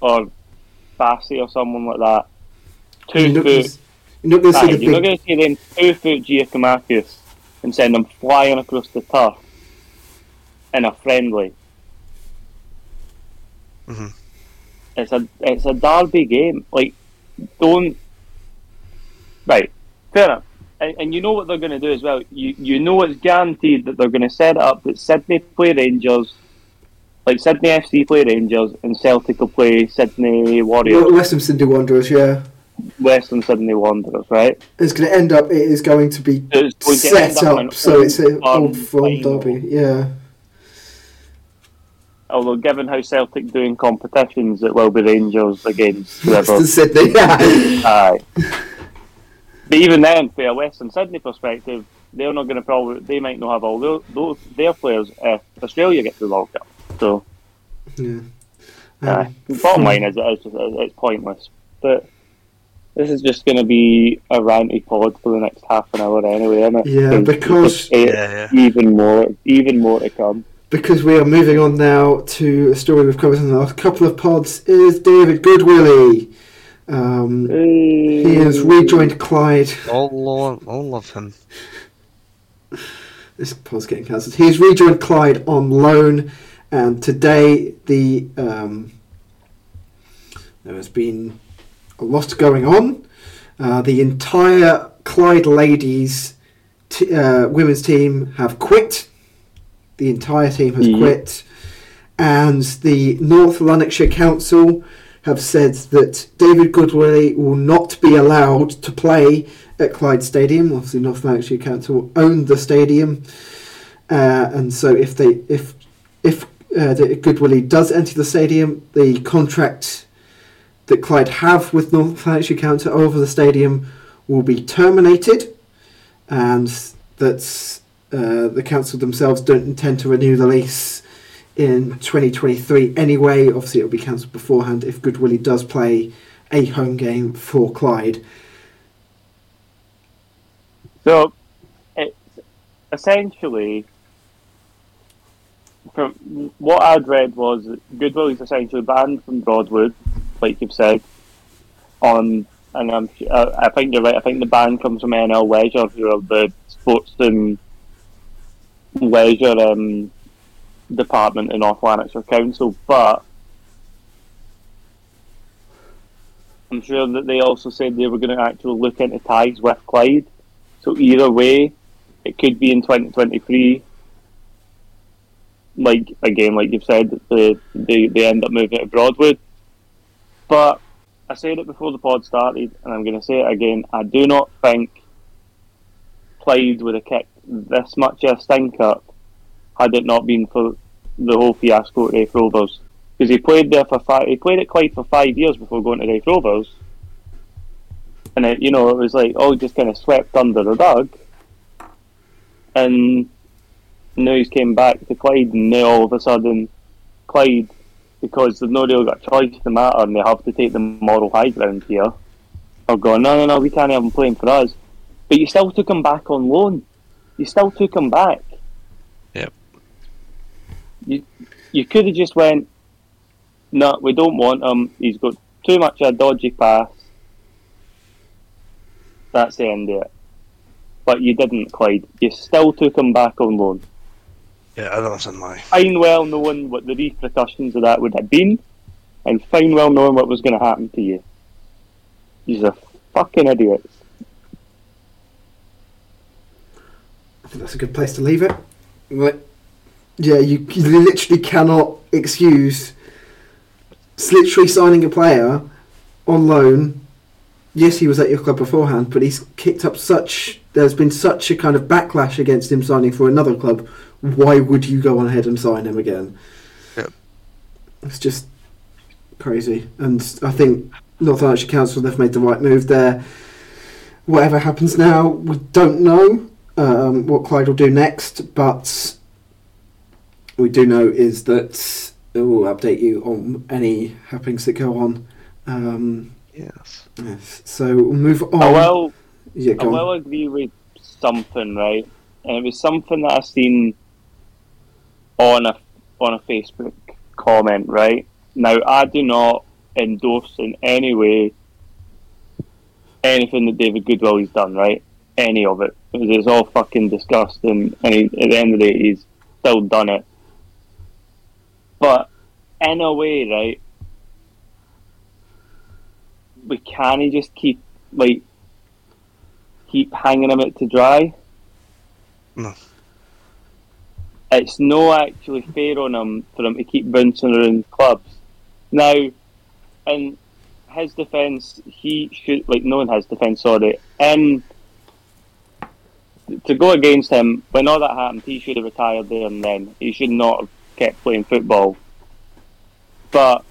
or Bassey or someone like that. Two foot. You're not going to see them two-foot Giacomakis and send them flying across the turf in a friendly. Mm-hmm. It's a it's a derby game. Like, don't... Right, fair enough. And, and you know what they're going to do as well. You you know it's guaranteed that they're going to set it up that Sydney play Rangers, like Sydney F C play Rangers, and Celtic will play Sydney Warriors. Well, Western Sydney Wanderers, yeah. Western Sydney Wanderers, right? It's going to end up. It is going to be so going set to up, up so it's an old form derby, yeah. Although, given how Celtic do in competitions, it will be Rangers against whoever. Western Sydney, yeah. Aye. But even then, from a Western Sydney perspective, they're not going to probably. They might not have all those, those their players if Australia get to the World Cup. So, yeah. Um, aye. Bottom line is, it's, it's pointless, but. This is just going to be a ranty pod for the next half an hour anyway, isn't it? Yeah, because... Yeah, yeah. Even more, even more to come. Because we are moving on now to a story we've covered in the last couple of pods, is David Goodwillie. Um, hey. He has rejoined Clyde. All, all love him. This pod's getting cancelled. He has rejoined Clyde on loan, and today the... Um, there has been... a lot going on. Uh, the entire Clyde ladies t- uh, women's team have quit. The entire team has mm. quit. And the North Lanarkshire Council have said that David Goodwillie will not be allowed to play at Clyde Stadium. Obviously, North Lanarkshire Council owned the stadium. Uh, and so if they if if uh, Goodwillie does enter the stadium, the contract that Clyde have with North Lanarkshire Council over the stadium will be terminated, and that uh, the council themselves don't intend to renew the lease in twenty twenty-three anyway. Obviously, it will be cancelled beforehand if Goodwillie does play a home game for Clyde. So, it's essentially, from what I'd read was that Goodwillie's essentially banned from Broadwood, like you've said, on, and I'm, I think you're right, I think the ban comes from N L Leisure, who are the sports and leisure um, department in North Lanarkshire Council, but I'm sure that they also said they were going to actually look into ties with Clyde, so either way, it could be in twenty twenty-three, like again, like you've said, they they, they end up moving to Broadwood. But I said it before the pod started, and I'm going to say it again. I do not think Clyde would have kicked this much of a stink up had it not been for the whole fiasco at Raith Rovers. Because he played there for five, he played at Clyde for five years before going to Raith Rovers, and it, you know, it was like all just kind of swept under the rug. And now he's came back to Clyde, and now all of a sudden, Clyde, because they've not really got a choice to matter, and they have to take the moral high ground here, are going, no, no, no, we can't have him playing for us. But you still took him back on loan. You still took him back. Yep. You, you could have just went, no, we don't want him. He's got too much of a dodgy pass. That's the end of it. But you didn't, Clyde. You still took him back on loan. Yeah, I don't understand why. Fine well knowing what the repercussions of that would have been, and fine well knowing what was going to happen to you. These are fucking idiots. I think that's a good place to leave it. Yeah, you literally cannot excuse literally signing a player on loan. Yes, he was at your club beforehand, but he's kicked up such... There's been such a kind of backlash against him signing for another club. Why would you go on ahead and sign him again? Yeah. It's just crazy. And I think North Lanarkshire Council, they've made the right move there. Whatever happens now, we don't know um, what Clyde will do next, but we do know is that we'll update you on any happenings that go on. Um... Yes. Yes. So we'll move on. I will, yeah, I will on. agree with something, right? And it was something that I seen on a on a Facebook comment, right? Now I do not endorse in any way anything that David Goodwill has done, right? Any of it, because it's all fucking disgusting. And he, at the end of the day, he's still done it. But in a way, right? We can't just keep like keep hanging him out to dry. No, it's no actually fair on him for him to keep bouncing around clubs. Now, in his defence, he should like no in his defence. Sorry, and to go against him when all that happened, he should have retired there and then. He should not have kept playing football, but.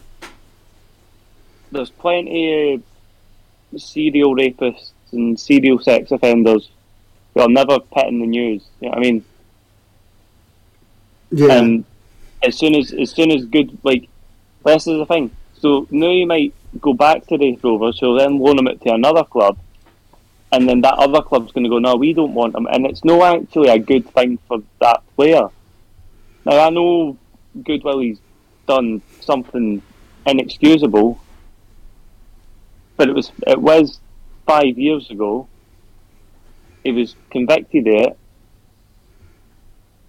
There's plenty of serial rapists and serial sex offenders who are never put in the news. You know what I mean? Yeah. And as soon as as soon as good like well, this is the thing. So now you might go back to Raith Rovers, so then loan him out to another club, and then that other club's going to go, no, we don't want him, and it's no actually a good thing for that player. Now I know Goodwillie's done something inexcusable. But it was it was five years ago. He was convicted there,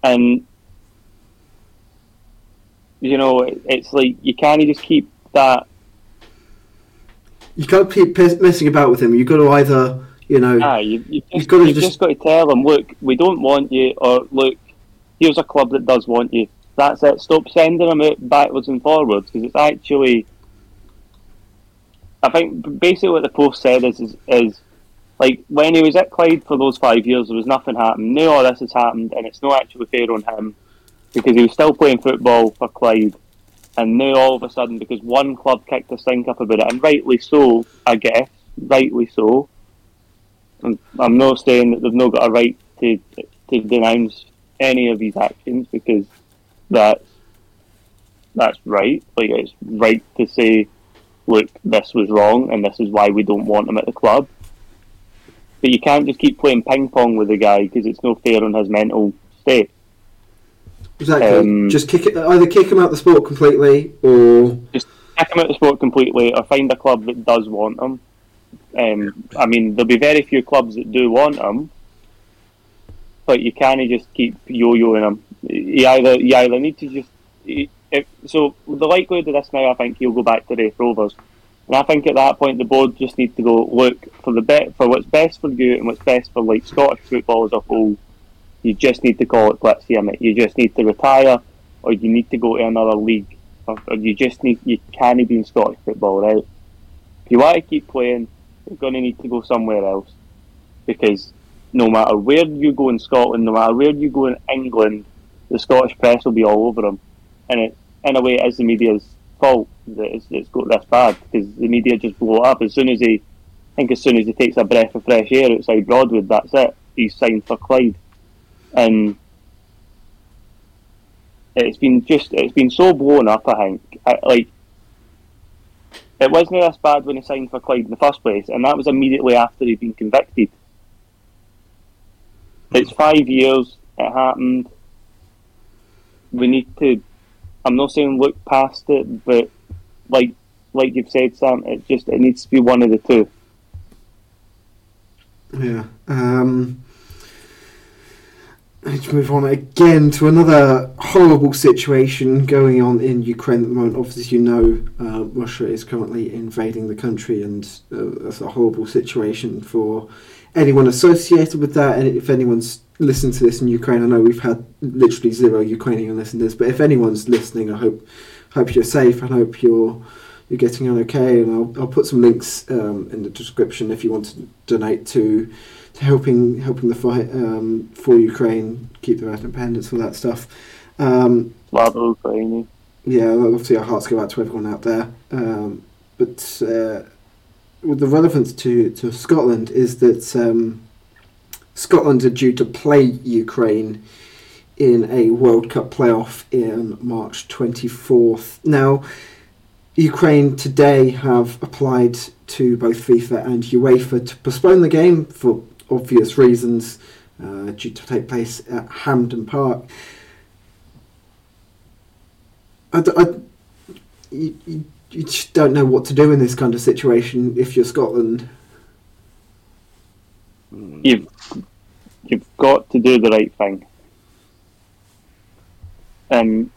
and you know it, it's like you can't just keep that. You can't keep messing about with him. You've got to either you know. Ah, you, you've just, you've got to you've just... just got to tell him, look, we don't want you, or look, here's a club that does want you. That's it. Stop sending him out backwards and forwards because it's actually. I think basically what the post said is, is is like when he was at Clyde for those five years, there was nothing happened. Now all this has happened, and it's not actually fair on him because he was still playing football for Clyde, and now all of a sudden, because one club kicked a stink up about it, and rightly so, I guess, rightly so. I'm, I'm not saying that they've not got a right to to denounce any of these actions because that's that's right. Like it's right to say. Look, this was wrong, and this is why we don't want him at the club. But you can't just keep playing ping pong with the guy because it's no fair on his mental state. Exactly. Um, just kick it. Either kick him out the sport completely, or just kick him out the sport completely, or find a club that does want him. Um, I mean, there'll be very few clubs that do want him, but you can't just keep yo-yoing him. You either you either need to just. You, If, so the likelihood of this now, I think he'll go back to Raith Rovers, and I think at that point the board just need to go look for the be- for what's best for you and what's best for like Scottish football as a whole. You just need to call it quits here, mate. You just need to retire, or you need to go to another league, or, or you just need, you can't be in Scottish football, right? If you want to keep playing, you're going to need to go somewhere else, because no matter where you go in Scotland, no matter where you go in England, the Scottish press will be all over them. And it, in a way, it is the media's fault that it's, it's got this bad, because the media just blow it up. As soon as they, I think as soon as he takes a breath of fresh air outside Broadwood, that's it. He's signed for Clyde. And it's been just, it's been so blown up, I think. I, like, it wasn't this bad when he signed for Clyde in the first place, and that was immediately after he'd been convicted. It's five years, it happened. We need to, I'm not saying look past it, but like like you've said, Sam, it just, it needs to be one of the two. Yeah. Um, let's move on again to another horrible situation going on in Ukraine at the moment. Obviously, as you know, uh, Russia is currently invading the country, and uh, that's a horrible situation for anyone associated with that. And if anyone's listened to this in Ukraine, I know we've had literally zero Ukrainian listeners, but if anyone's listening, I hope hope you're safe. I hope you're you're getting on okay, and I'll I'll put some links um, in the description if you want to donate to to helping helping the fight um, for Ukraine, keep their independence, all that stuff. Um, yeah, obviously our hearts go out to everyone out there, um, but uh, the relevance to, to Scotland is that um, Scotland are due to play Ukraine in a World Cup playoff in March twenty-fourth. Now, Ukraine today have applied to both FIFA and UEFA to postpone the game for obvious reasons, uh, due to take place at Hampden Park. I, I, you, you, you just don't know what to do in this kind of situation if you're Scotland. You've, you've got to do the right thing. Um,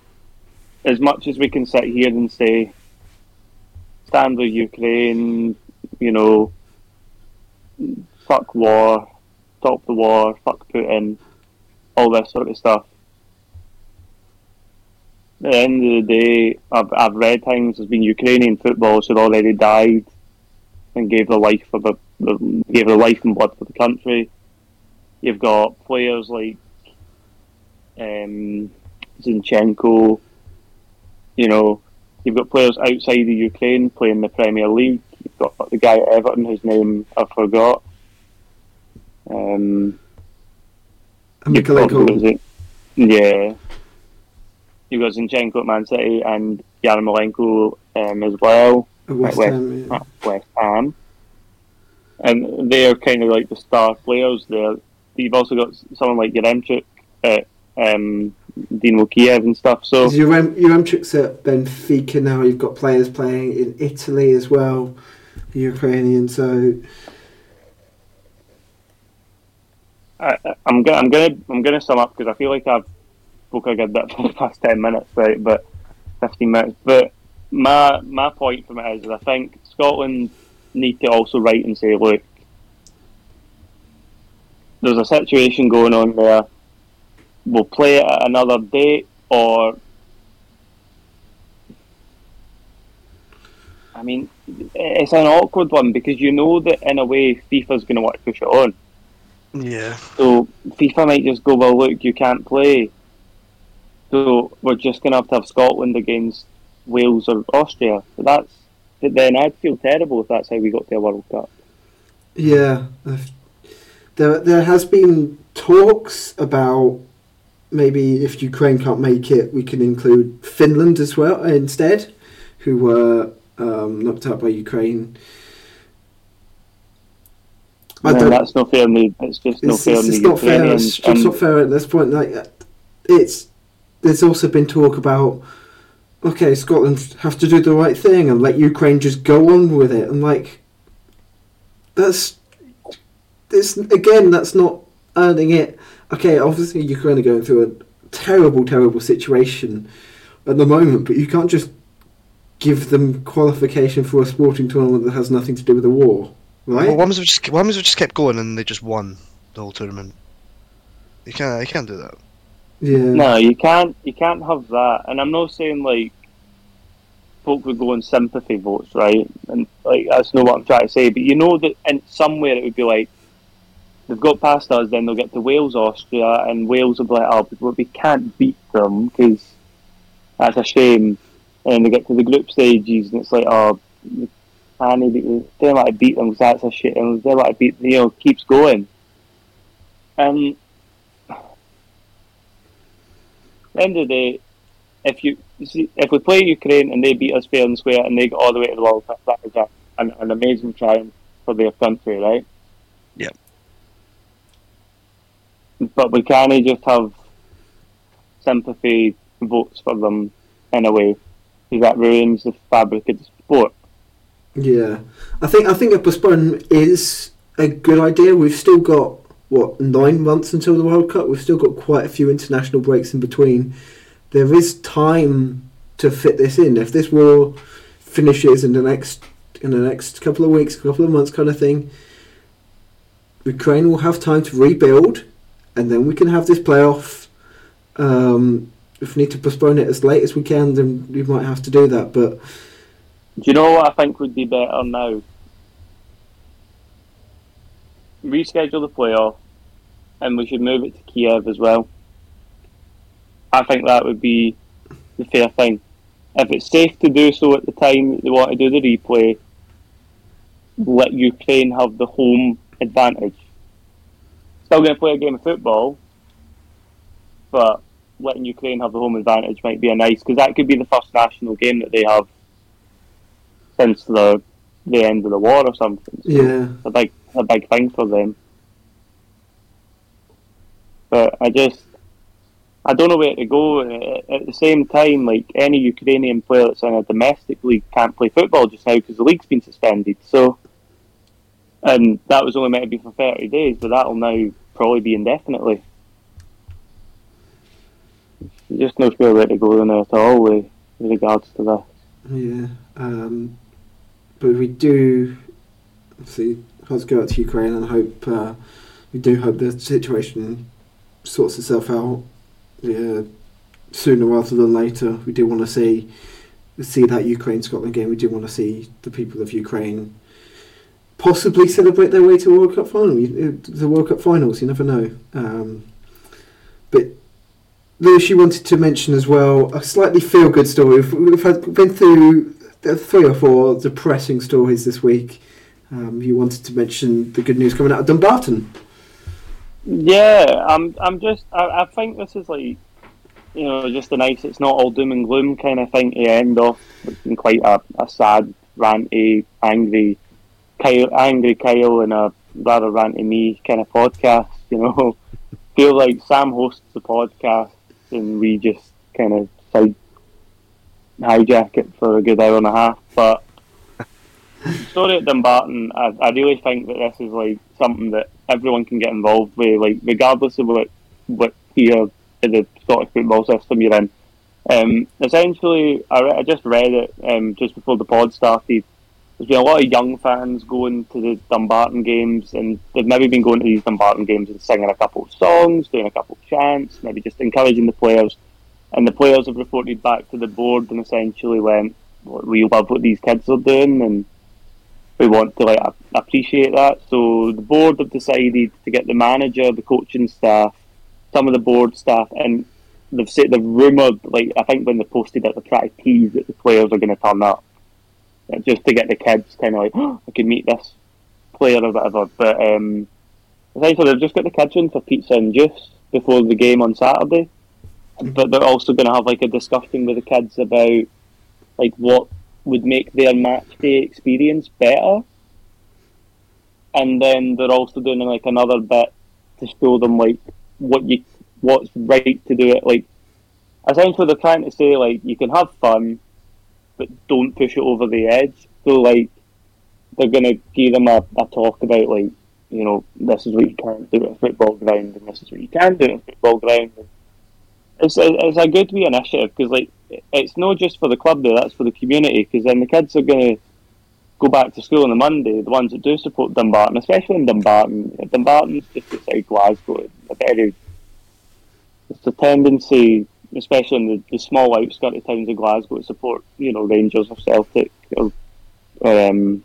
as much as we can sit here and say, stand with Ukraine, you know, fuck war, stop the war, fuck Putin, all this sort of stuff. At the end of the day, I've, I've read things, there's been Ukrainian footballers who'd already died and gave their life for the, gave their life and blood for the country. You've got players like um, Zinchenko, you know. You've got players outside of Ukraine playing the Premier League. You've got the guy at Everton whose name I forgot. Um, Mikolenko. Yeah. You've got Zinchenko at Man City and Yarmolenko um, as well. West, West Ham. Yeah. West Ham. And they're kind of like the star players there. You've also got someone like Yaremchuk at um, Dynamo Kiev and stuff. So Yaremchuk's at Benfica now. You've got players playing in Italy as well, the Ukrainian. So I, I'm going. I'm going. I'm going to sum up because I feel like I've spoke a good bit for the past ten minutes, right? But fifteen minutes. But my my point from it is, I think Scotland need to also write and say, look, there's a situation going on there. We'll play it at another date, or I mean, it's an awkward one because you know that in a way FIFA's going to want to push it on. Yeah. So FIFA might just go, well, look, you can't play, so we're just going to have to have Scotland against Wales or Austria. But that's, but then I'd feel terrible if that's how we got to a World Cup. Yeah, there there has been talks about. Maybe if Ukraine can't make it, we can include Finland as well instead, who were um, knocked out by Ukraine. I no, don't, that's not fair. It's just not it's, fair. It's, it's not fair. It's just um, not fair at this point. Like, it's there's also been talk about, okay, Scotland have to do the right thing and let Ukraine just go on with it, and like that's this again. That's not earning it. Okay, obviously Ukraine are going through a terrible, terrible situation at the moment, but you can't just give them qualification for a sporting tournament that has nothing to do with the war, right? Well, why was we just why was we just kept going and they just won the whole tournament? You can't, you can't do that. Yeah. No, you can't. You can't have that. And I'm not saying like folk would go on sympathy votes, right? And like that's not what I'm trying to say. But you know that, and somewhere it would be like they've got past us, then they'll get to Wales, Austria, and Wales will be like, "Oh, but we can't beat them because that's a shame." And they get to the group stages, and it's like, "Oh, we can't beat them. They're like, beat them because that's a shit." And they're like, "Beat them," you know, keeps going. And at the end of the day, if you, you see, if we play Ukraine and they beat us fair and square and they get all the way to the World Cup, that is a, an, an amazing triumph for their country, right? Yeah. But we can't just have sympathy votes for them in a way, because that ruins the fabric of the sport. Yeah, I think I think a postponement is a good idea. We've still got, what, nine months until the World Cup? We've still got quite a few international breaks in between. There is time to fit this in. If this war finishes in the next in the next couple of weeks, couple of months kind of thing, Ukraine will have time to rebuild, and then we can have this playoff. Um, if we need to postpone it as late as we can, then we might have to do that. But do you know what I think would be better now? Reschedule the playoff, and we should move it to Kiev as well. I think that would be the fair thing. If it's safe to do so at the time that they want to do the replay, let Ukraine have the home advantage. Still going to play a game of football, but letting Ukraine have the home advantage might be a nice, because that could be the first national game that they have since the the end of the war or something. So yeah, a big a big thing for them. But I just I don't know where to go. At the same time, like, any Ukrainian player that's in a domestic league can't play football just now because the league's been suspended. So, and that was only meant to be for thirty days, but that'll now probably be indefinitely. Just no sure where to go now at all with regards to that. Yeah, um, but we do obviously let's go out to Ukraine and hope uh, we do hope the situation sorts itself out. Yeah, sooner rather than later. We do want to see see that Ukraine-Scotland game. We do want to see the people of Ukraine possibly celebrate their way to the World Cup final. The World Cup finals, you never know. Um, but Lewis, you wanted to mention as well a slightly feel-good story. We've, we've had, been through three or four depressing stories this week. Um, you wanted to mention the good news coming out of Dumbarton. Yeah, I'm. I'm just. I, I think this is like, you know, just a nice. It's not all doom and gloom kind of thing to end off. It's been quite a, a sad, ranty, angry, Kyle, angry Kyle, and a rather ranty me kind of podcast. You know, feel like Sam hosts the podcast and we just kind of side hijack it for a good hour and a half. But story at Dumbarton, I, I really think that this is like something that everyone can get involved with, like regardless of what what tier in the Scottish football system you're in. Um, essentially, I, re- I just read it um, just before the pod started. There's been a lot of young fans going to the Dumbarton games, and they've maybe been going to these Dumbarton games and singing a couple of songs, doing a couple of chants, maybe just encouraging the players. And the players have reported back to the board and essentially went, "We love what these kids are doing, and we want to like appreciate that." So the board have decided to get the manager, the coaching staff, some of the board staff, and they've said they've rumoured, like I think when they posted at the track tees, that the players are going to turn up, just to get the kids kind of like, "Oh, I could meet this player," or whatever. But um, essentially they've just got the kids in for pizza and juice before the game on Saturday. But they're also going to have like a discussion with the kids about like what would make their match day experience better, and then they're also doing like another bit to show them like what you what's right to do it. Like essentially, they're trying to say like you can have fun, but don't push it over the edge. So like they're gonna give them a, a talk about like, you know, this is what you can't do at a football ground, and this is what you can do at a football ground. It's a, it's a good wee initiative because like it's not just for the club there, that's for the community, because then the kids are going to go back to school on the Monday, the ones that do support Dumbarton, especially in Dumbarton. Dumbarton's just outside Glasgow, a very it's the tendency, especially in the, the small outskirts of towns of Glasgow, to support, you know, Rangers or Celtic or, or um,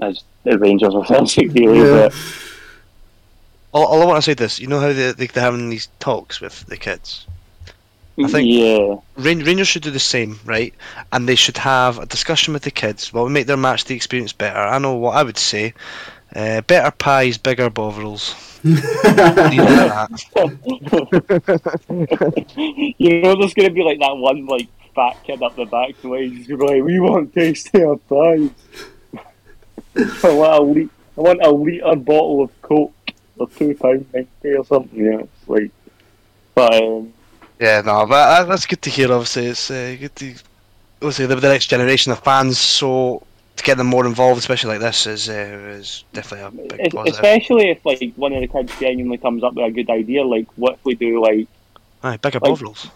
as Rangers or Celtic, really. Yeah. But all, all I want to say this, you know how they, they, they're having these talks with the kids? I think yeah. Rangers should do the same, right? And they should have a discussion with the kids. Well, we make their match the experience better. I know what I would say. Uh, better pies, bigger bovrils. You know, you know there's going to be like that one like fat kid up the back the way. He's going to be like, we want tastier pies. I, want a le- I want a litre bottle of Coke for two pounds ninety or something. Yeah, it's like... But... Um, Yeah, no, but that's good to hear. Obviously, it's uh, good to obviously the, the next generation of fans. So to get them more involved, especially like this, is uh, is definitely a big it's, positive. Especially if like one of the kids genuinely comes up with a good idea, like what if we do like aye, bigger like, bovrils,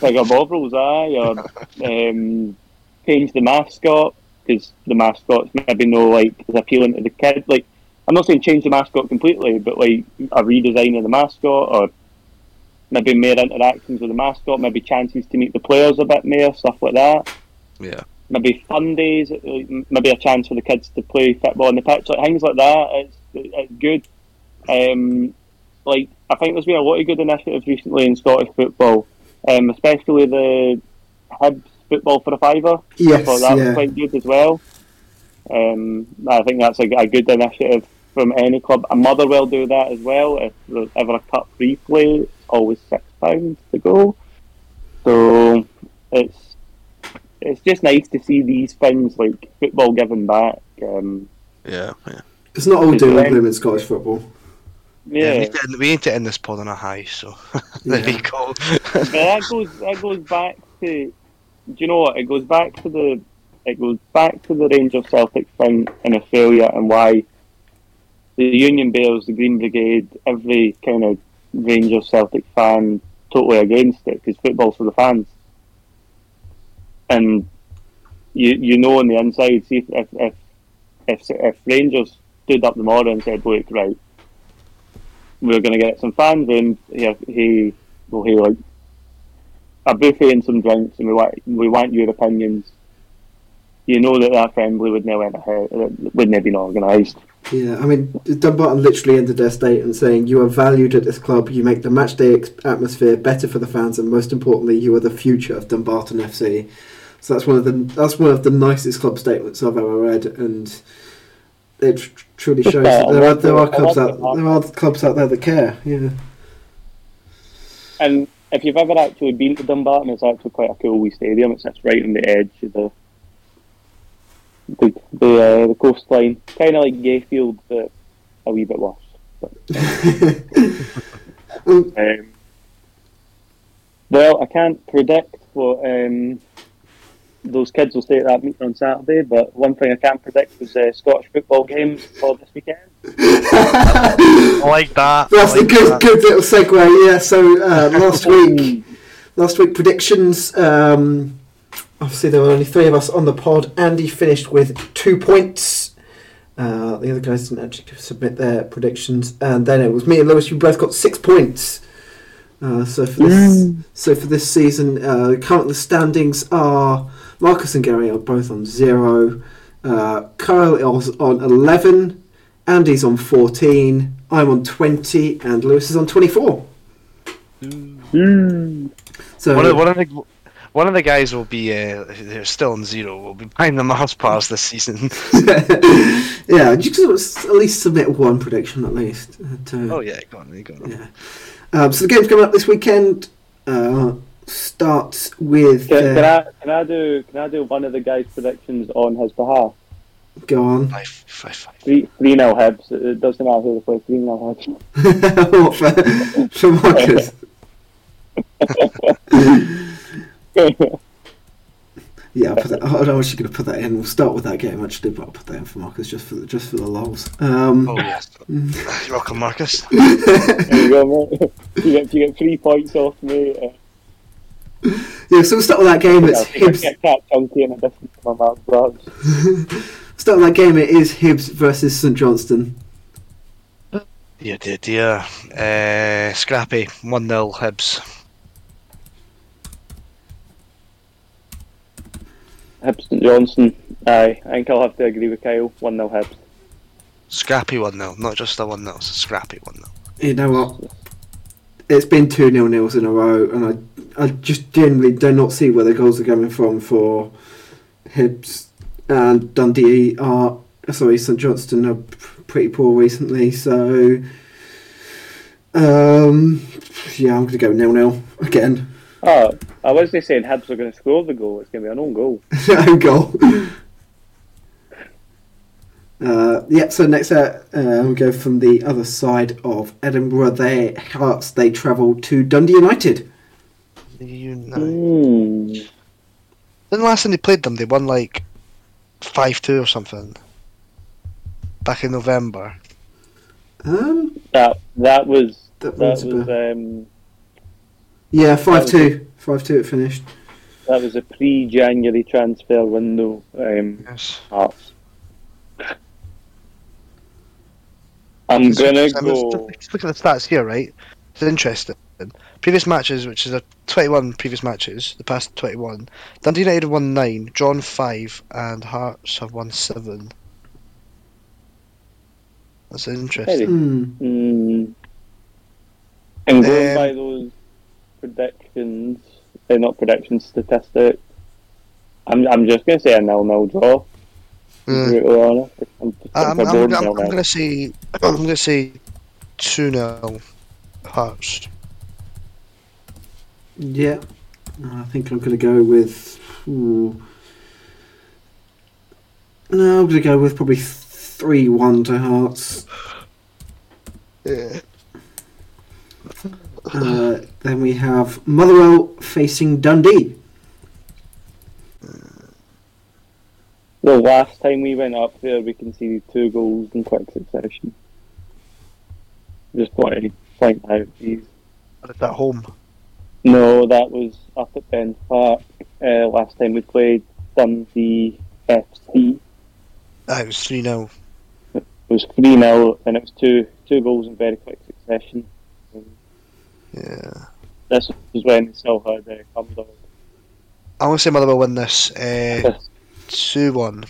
bigger bovrils, aye, or um, change the mascot because the mascot's maybe no like as appealing to the kid. Like I'm not saying change the mascot completely, but like a redesign of the mascot or. Maybe more interactions with the mascot, maybe chances to meet the players a bit more, stuff like that. Yeah. Maybe fun days, maybe a chance for the kids to play football on the pitch, like things like that. It's, it's good. Um, like I think there's been a lot of good initiatives recently in Scottish football, um, especially the Hibs football for a fiver. Yes, I thought that yeah. was quite good as well. Um, I think that's a, a good initiative from any club. And Motherwell do that as well. If there's ever a cup replay. Always six pounds to go, so it's it's just nice to see these things like football given back. Um, yeah, yeah, it's not all doom and gloom in Scottish football. Yeah, yeah we, need to, we need to end this pod on a high, so there yeah. you go. But that goes that goes back to do you know what? It goes back to the it goes back to the Rangers Celtic thing in Australia and why the Union Bears, the Green Brigade, every kind of Rangers Celtic fan totally against it because football's for the fans, and you you know on the inside. See if if if, if Rangers stood up tomorrow and said, "Look, right, we're going to get some fans in here. He will he like a buffet and some drinks, and we want we want your opinions." You know that that friendly would never would never been organised. Yeah, I mean, Dumbarton literally ended their statement saying, "You are valued at this club, you make the matchday atmosphere better for the fans, and most importantly, you are the future of Dumbarton F C." So that's one of the that's one of the nicest club statements I've ever read, and it tr- truly shows that there are there are clubs out there are clubs out there that care. Yeah. And if you've ever actually been to Dumbarton, it's actually quite a cool wee stadium. It's it's right on the edge of the. The the, uh, the coastline, kind of like Gayfield, but a wee bit worse. But, um, um, well, I can't predict what um, those kids will say at that meeting on Saturday, but one thing I can predict was uh, Scottish football games for this weekend. I like that. That's like a good, that. good little segue. Yeah. So uh, last week, last week predictions. Um, Obviously, there were only three of us on the pod. Andy finished with two points. Uh, the other guys didn't actually submit their predictions. And then it was me and Lewis. You both got six points. Uh, so for this, mm. so for this season, uh, currently the standings are Marcus and Gary are both on zero. Uh, Kyle is on eleven. Andy's on fourteen. I'm on twenty, and Lewis is on twenty-four. Mm. So what are, what are they... One of the guys will be, uh, they're still on zero, will be behind the Mars bars this season. Yeah, you can at least submit one prediction at least. To, oh yeah, go on, go on. Yeah. Um, so the game's coming up this weekend, uh, starts with... Uh, can, can, I, can, I do, can I do one of the guys' predictions on his behalf? Go on. Five, five, five. Three, three nil Hibs, it doesn't matter who they play, three nil Hibs. What, for, for Marcus? Yeah, I'll put that, I don't know if she's going to put that in. We'll start with that game actually, but I'll put that in for Marcus just for the, just for the lulz. Um, oh yes, you're welcome, Marcus. There you go, mate. You get you get three points off me. Yeah, so we'll start with that game. It's yeah, Hibs. Get cat chunky and a different to my mouth, but... Start with that game. It is Hibs versus St Johnstone. Dear, dear, dear. Uh, scrappy, one nil Hibs. Hibs and Johnson. Aye, I think I'll have to agree with Kyle. one nil Hibs. Scrappy one nil, not just a one nil, it's a scrappy one nil. You know what? It's been two nil-nils in a row, and I, I just generally do not see where the goals are coming from for Hibs. And Dundee are, sorry, St Johnstone are pretty poor recently, so um, yeah, I'm going to go nil-nil again. Oh, I wasn't saying Hibs are going to score the goal, it's going to be an own goal. Own goal. Uh, yeah, so next uh, uh, we'll go from the other side of Edinburgh. They Hearts, they travel to Dundee United. United. Mm. Then the last time they played them, they won like five two or something. Back in November. Um, that that was that, that was um, yeah five two five two it finished. That was a pre-January transfer window. Um, yes. Hearts. I'm gonna go. Let's look at the stats here, right? It's interesting. Previous matches, which is a twenty-one previous matches, the past twenty-one. Dundee United have won nine, drawn five, and Hearts have won seven. That's interesting. Mm. Mm. And going um, by those predictions, they're not predictions, statistics. I'm I'm just gonna say a nil-nil draw. Mm. I'm, I'm, I'm, I'm, I'm going to say I'm going to say two nil Hearts. Yeah, I think I'm going to go with ooh, no, I'm going to go with probably three one to Hearts. Yeah. Uh, then we have Motherwell facing Dundee. The last time we went up there, we conceded two goals in quick succession. Just wanted to point out these. At that home? No, that was up at Ben's Park. Uh, last time we played Dundee F C. Ah, it was three nil. It was three nil, and it was two two goals in very quick succession. Yeah. This was when we still had uh, come down. I want to say Motherwell win this. Uh, two one.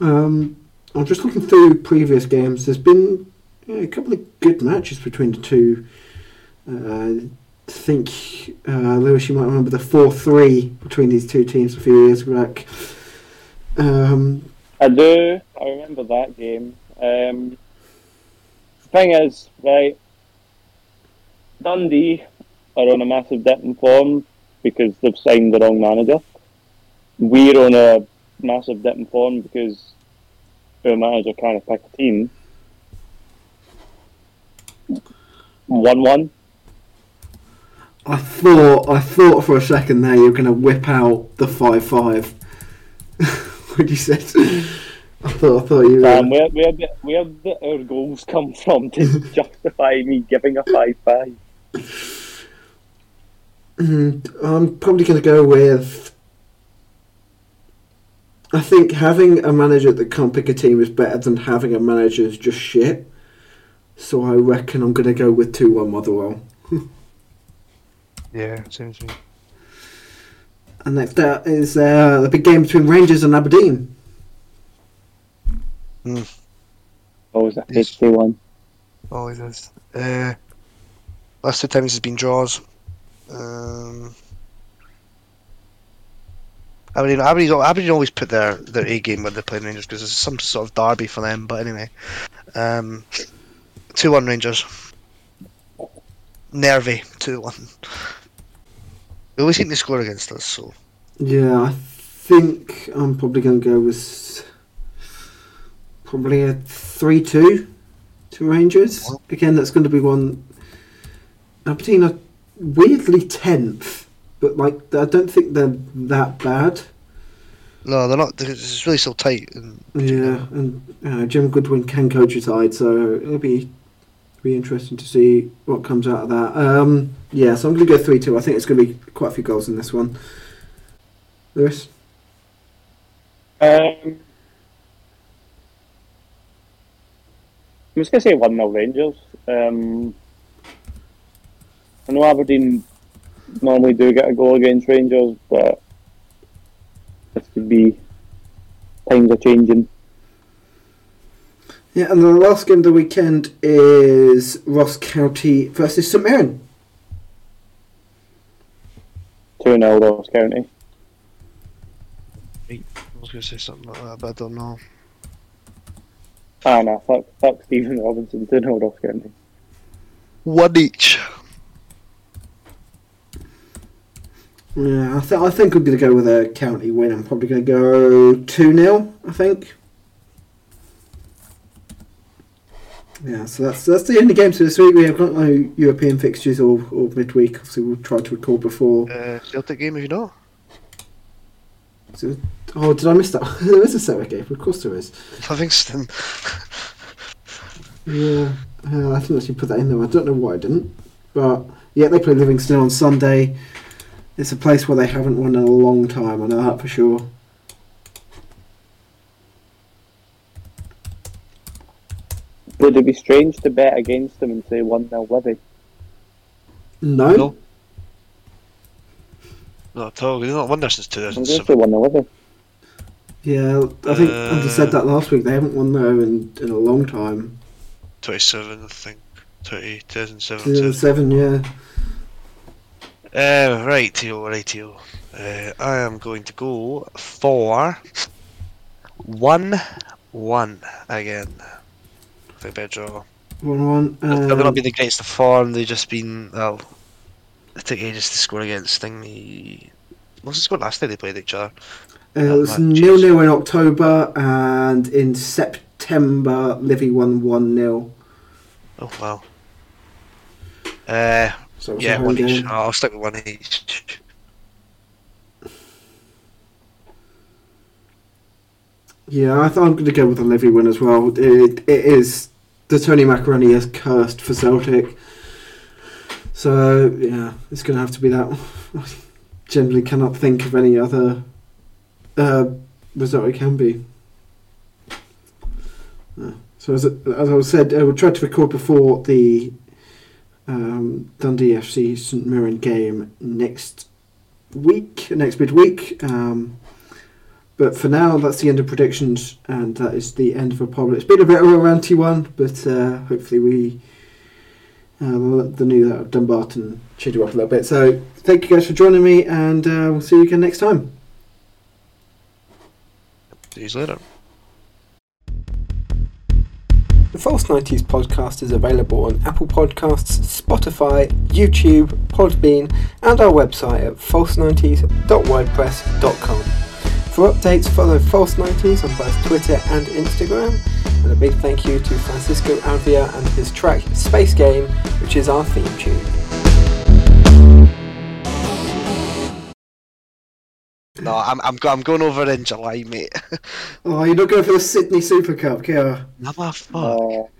Um, I'm just looking through previous games. There's been yeah, a couple of good matches between the two. Uh, I think, uh, Lewis, you might remember the four three between these two teams a few years back. Um, I do. I remember that game. Um, the thing is, right, Dundee are on a massive dip in form because they've signed the wrong manager. We're on a massive dip in form because our manager can't pick a team. one one. I thought, I thought for a second there you were going to whip out the five five. What you said. I thought, I thought you were... Um, where, where, did, where did our goals come from to justify me giving a five five? I'm probably going to go with, I think having a manager that can't pick a team is better than having a manager who's just shit. So I reckon I'm going to go with two one Motherwell. Yeah, seems to me. And next up is uh, the big game between Rangers and Aberdeen. Mm. Always a hasty one. Always is. Uh, Last two times it's been draws. Um, Aberdeen, Aberdeen, Aberdeen always put their, their A game when they're playing Rangers because it's some sort of derby for them. But anyway, um, two one Rangers. Nervy two one. They always seem to score against us. So yeah, I think I'm probably going to go with probably a three two to Rangers. Again, that's going to be one. Aberdeen are weirdly tenth, but like I don't think they're that bad. No, they're not. It's really still tight. And yeah, and uh, Jim Goodwin can coach his side, so it'll be be interesting to see what comes out of that. Um, yeah, so I'm going to go three two. I think it's going to be quite a few goals in this one. Lewis? Um, I was going to say one nil Rangers. Um, I know Aberdeen normally do get a goal against Rangers, but this could be times are changing. Yeah, and the last game of the weekend is Ross County versus St Mirren. two nil Ross County. I was going to say something like that, but I don't know. Ah, no, fuck, fuck Stephen Robinson, two nil Ross County. One each. Yeah, I, th- I think I'm going to go with a County win. I'm probably going to go two nil, I think. Yeah, so that's that's the end of the games for this week. We have got no European fixtures or, or midweek. Obviously, we'll try to record before. Uh, Celtic game, if you know. So, oh, did I miss that? There is a Celtic game. Of course there is. Livingston. Yeah, uh, I didn't actually put that in there. I don't know why I didn't. But, yeah, they play Livingston on Sunday. It's a place where they haven't won in a long time. I know that for sure. Would it be strange to bet against them and say one nil Livy? No. No. Not at all. They've not won there since two thousand seven. I'm going to say one nil Livy. Yeah, I think uh, I just said that last week. They haven't won there in, in a long time. twenty-seven, I think. twenty, two thousand seven. two thousand seven, yeah. Uh, right-o, right-o. Uh, I am going to go for one one again. They better draw. one one. Um, They're not been the greatest of form, they've just been, well, it took ages to score against Stingley. What was the score last time they played each other? Uh, it was nil nil in October, and in September, Livy won one nil. Oh, wow. Uh, so yeah, one game. Each. Oh, I'll stick with one each. Yeah, I th- I'm going to go with a Livy win as well. It, it is the Tony Macaroni is cursed for Celtic, so yeah, it's going to have to be that. I generally cannot think of any other uh, result it can be. Yeah. So as as I said, I will try to record before the um, Dundee F C St Mirren game next week, next midweek. Um, But for now, that's the end of predictions, and that is the end of our pod. It's been a bit of a ranty one, but uh, hopefully we uh, let the news out of Dumbarton cheer you up a little bit. So thank you guys for joining me, and uh, we'll see you again next time. See you later. The False nineties podcast is available on Apple Podcasts, Spotify, YouTube, Podbean, and our website at false nineties dot wordpress dot com. For updates, follow False nineties on both Twitter and Instagram. And a big thank you to Francisco Alvia and his track Space Game, which is our theme tune. No, I'm I'm, I'm going over in July, mate. Oh, you're not going for the Sydney Super Cup, Kira? No, fuck. Oh.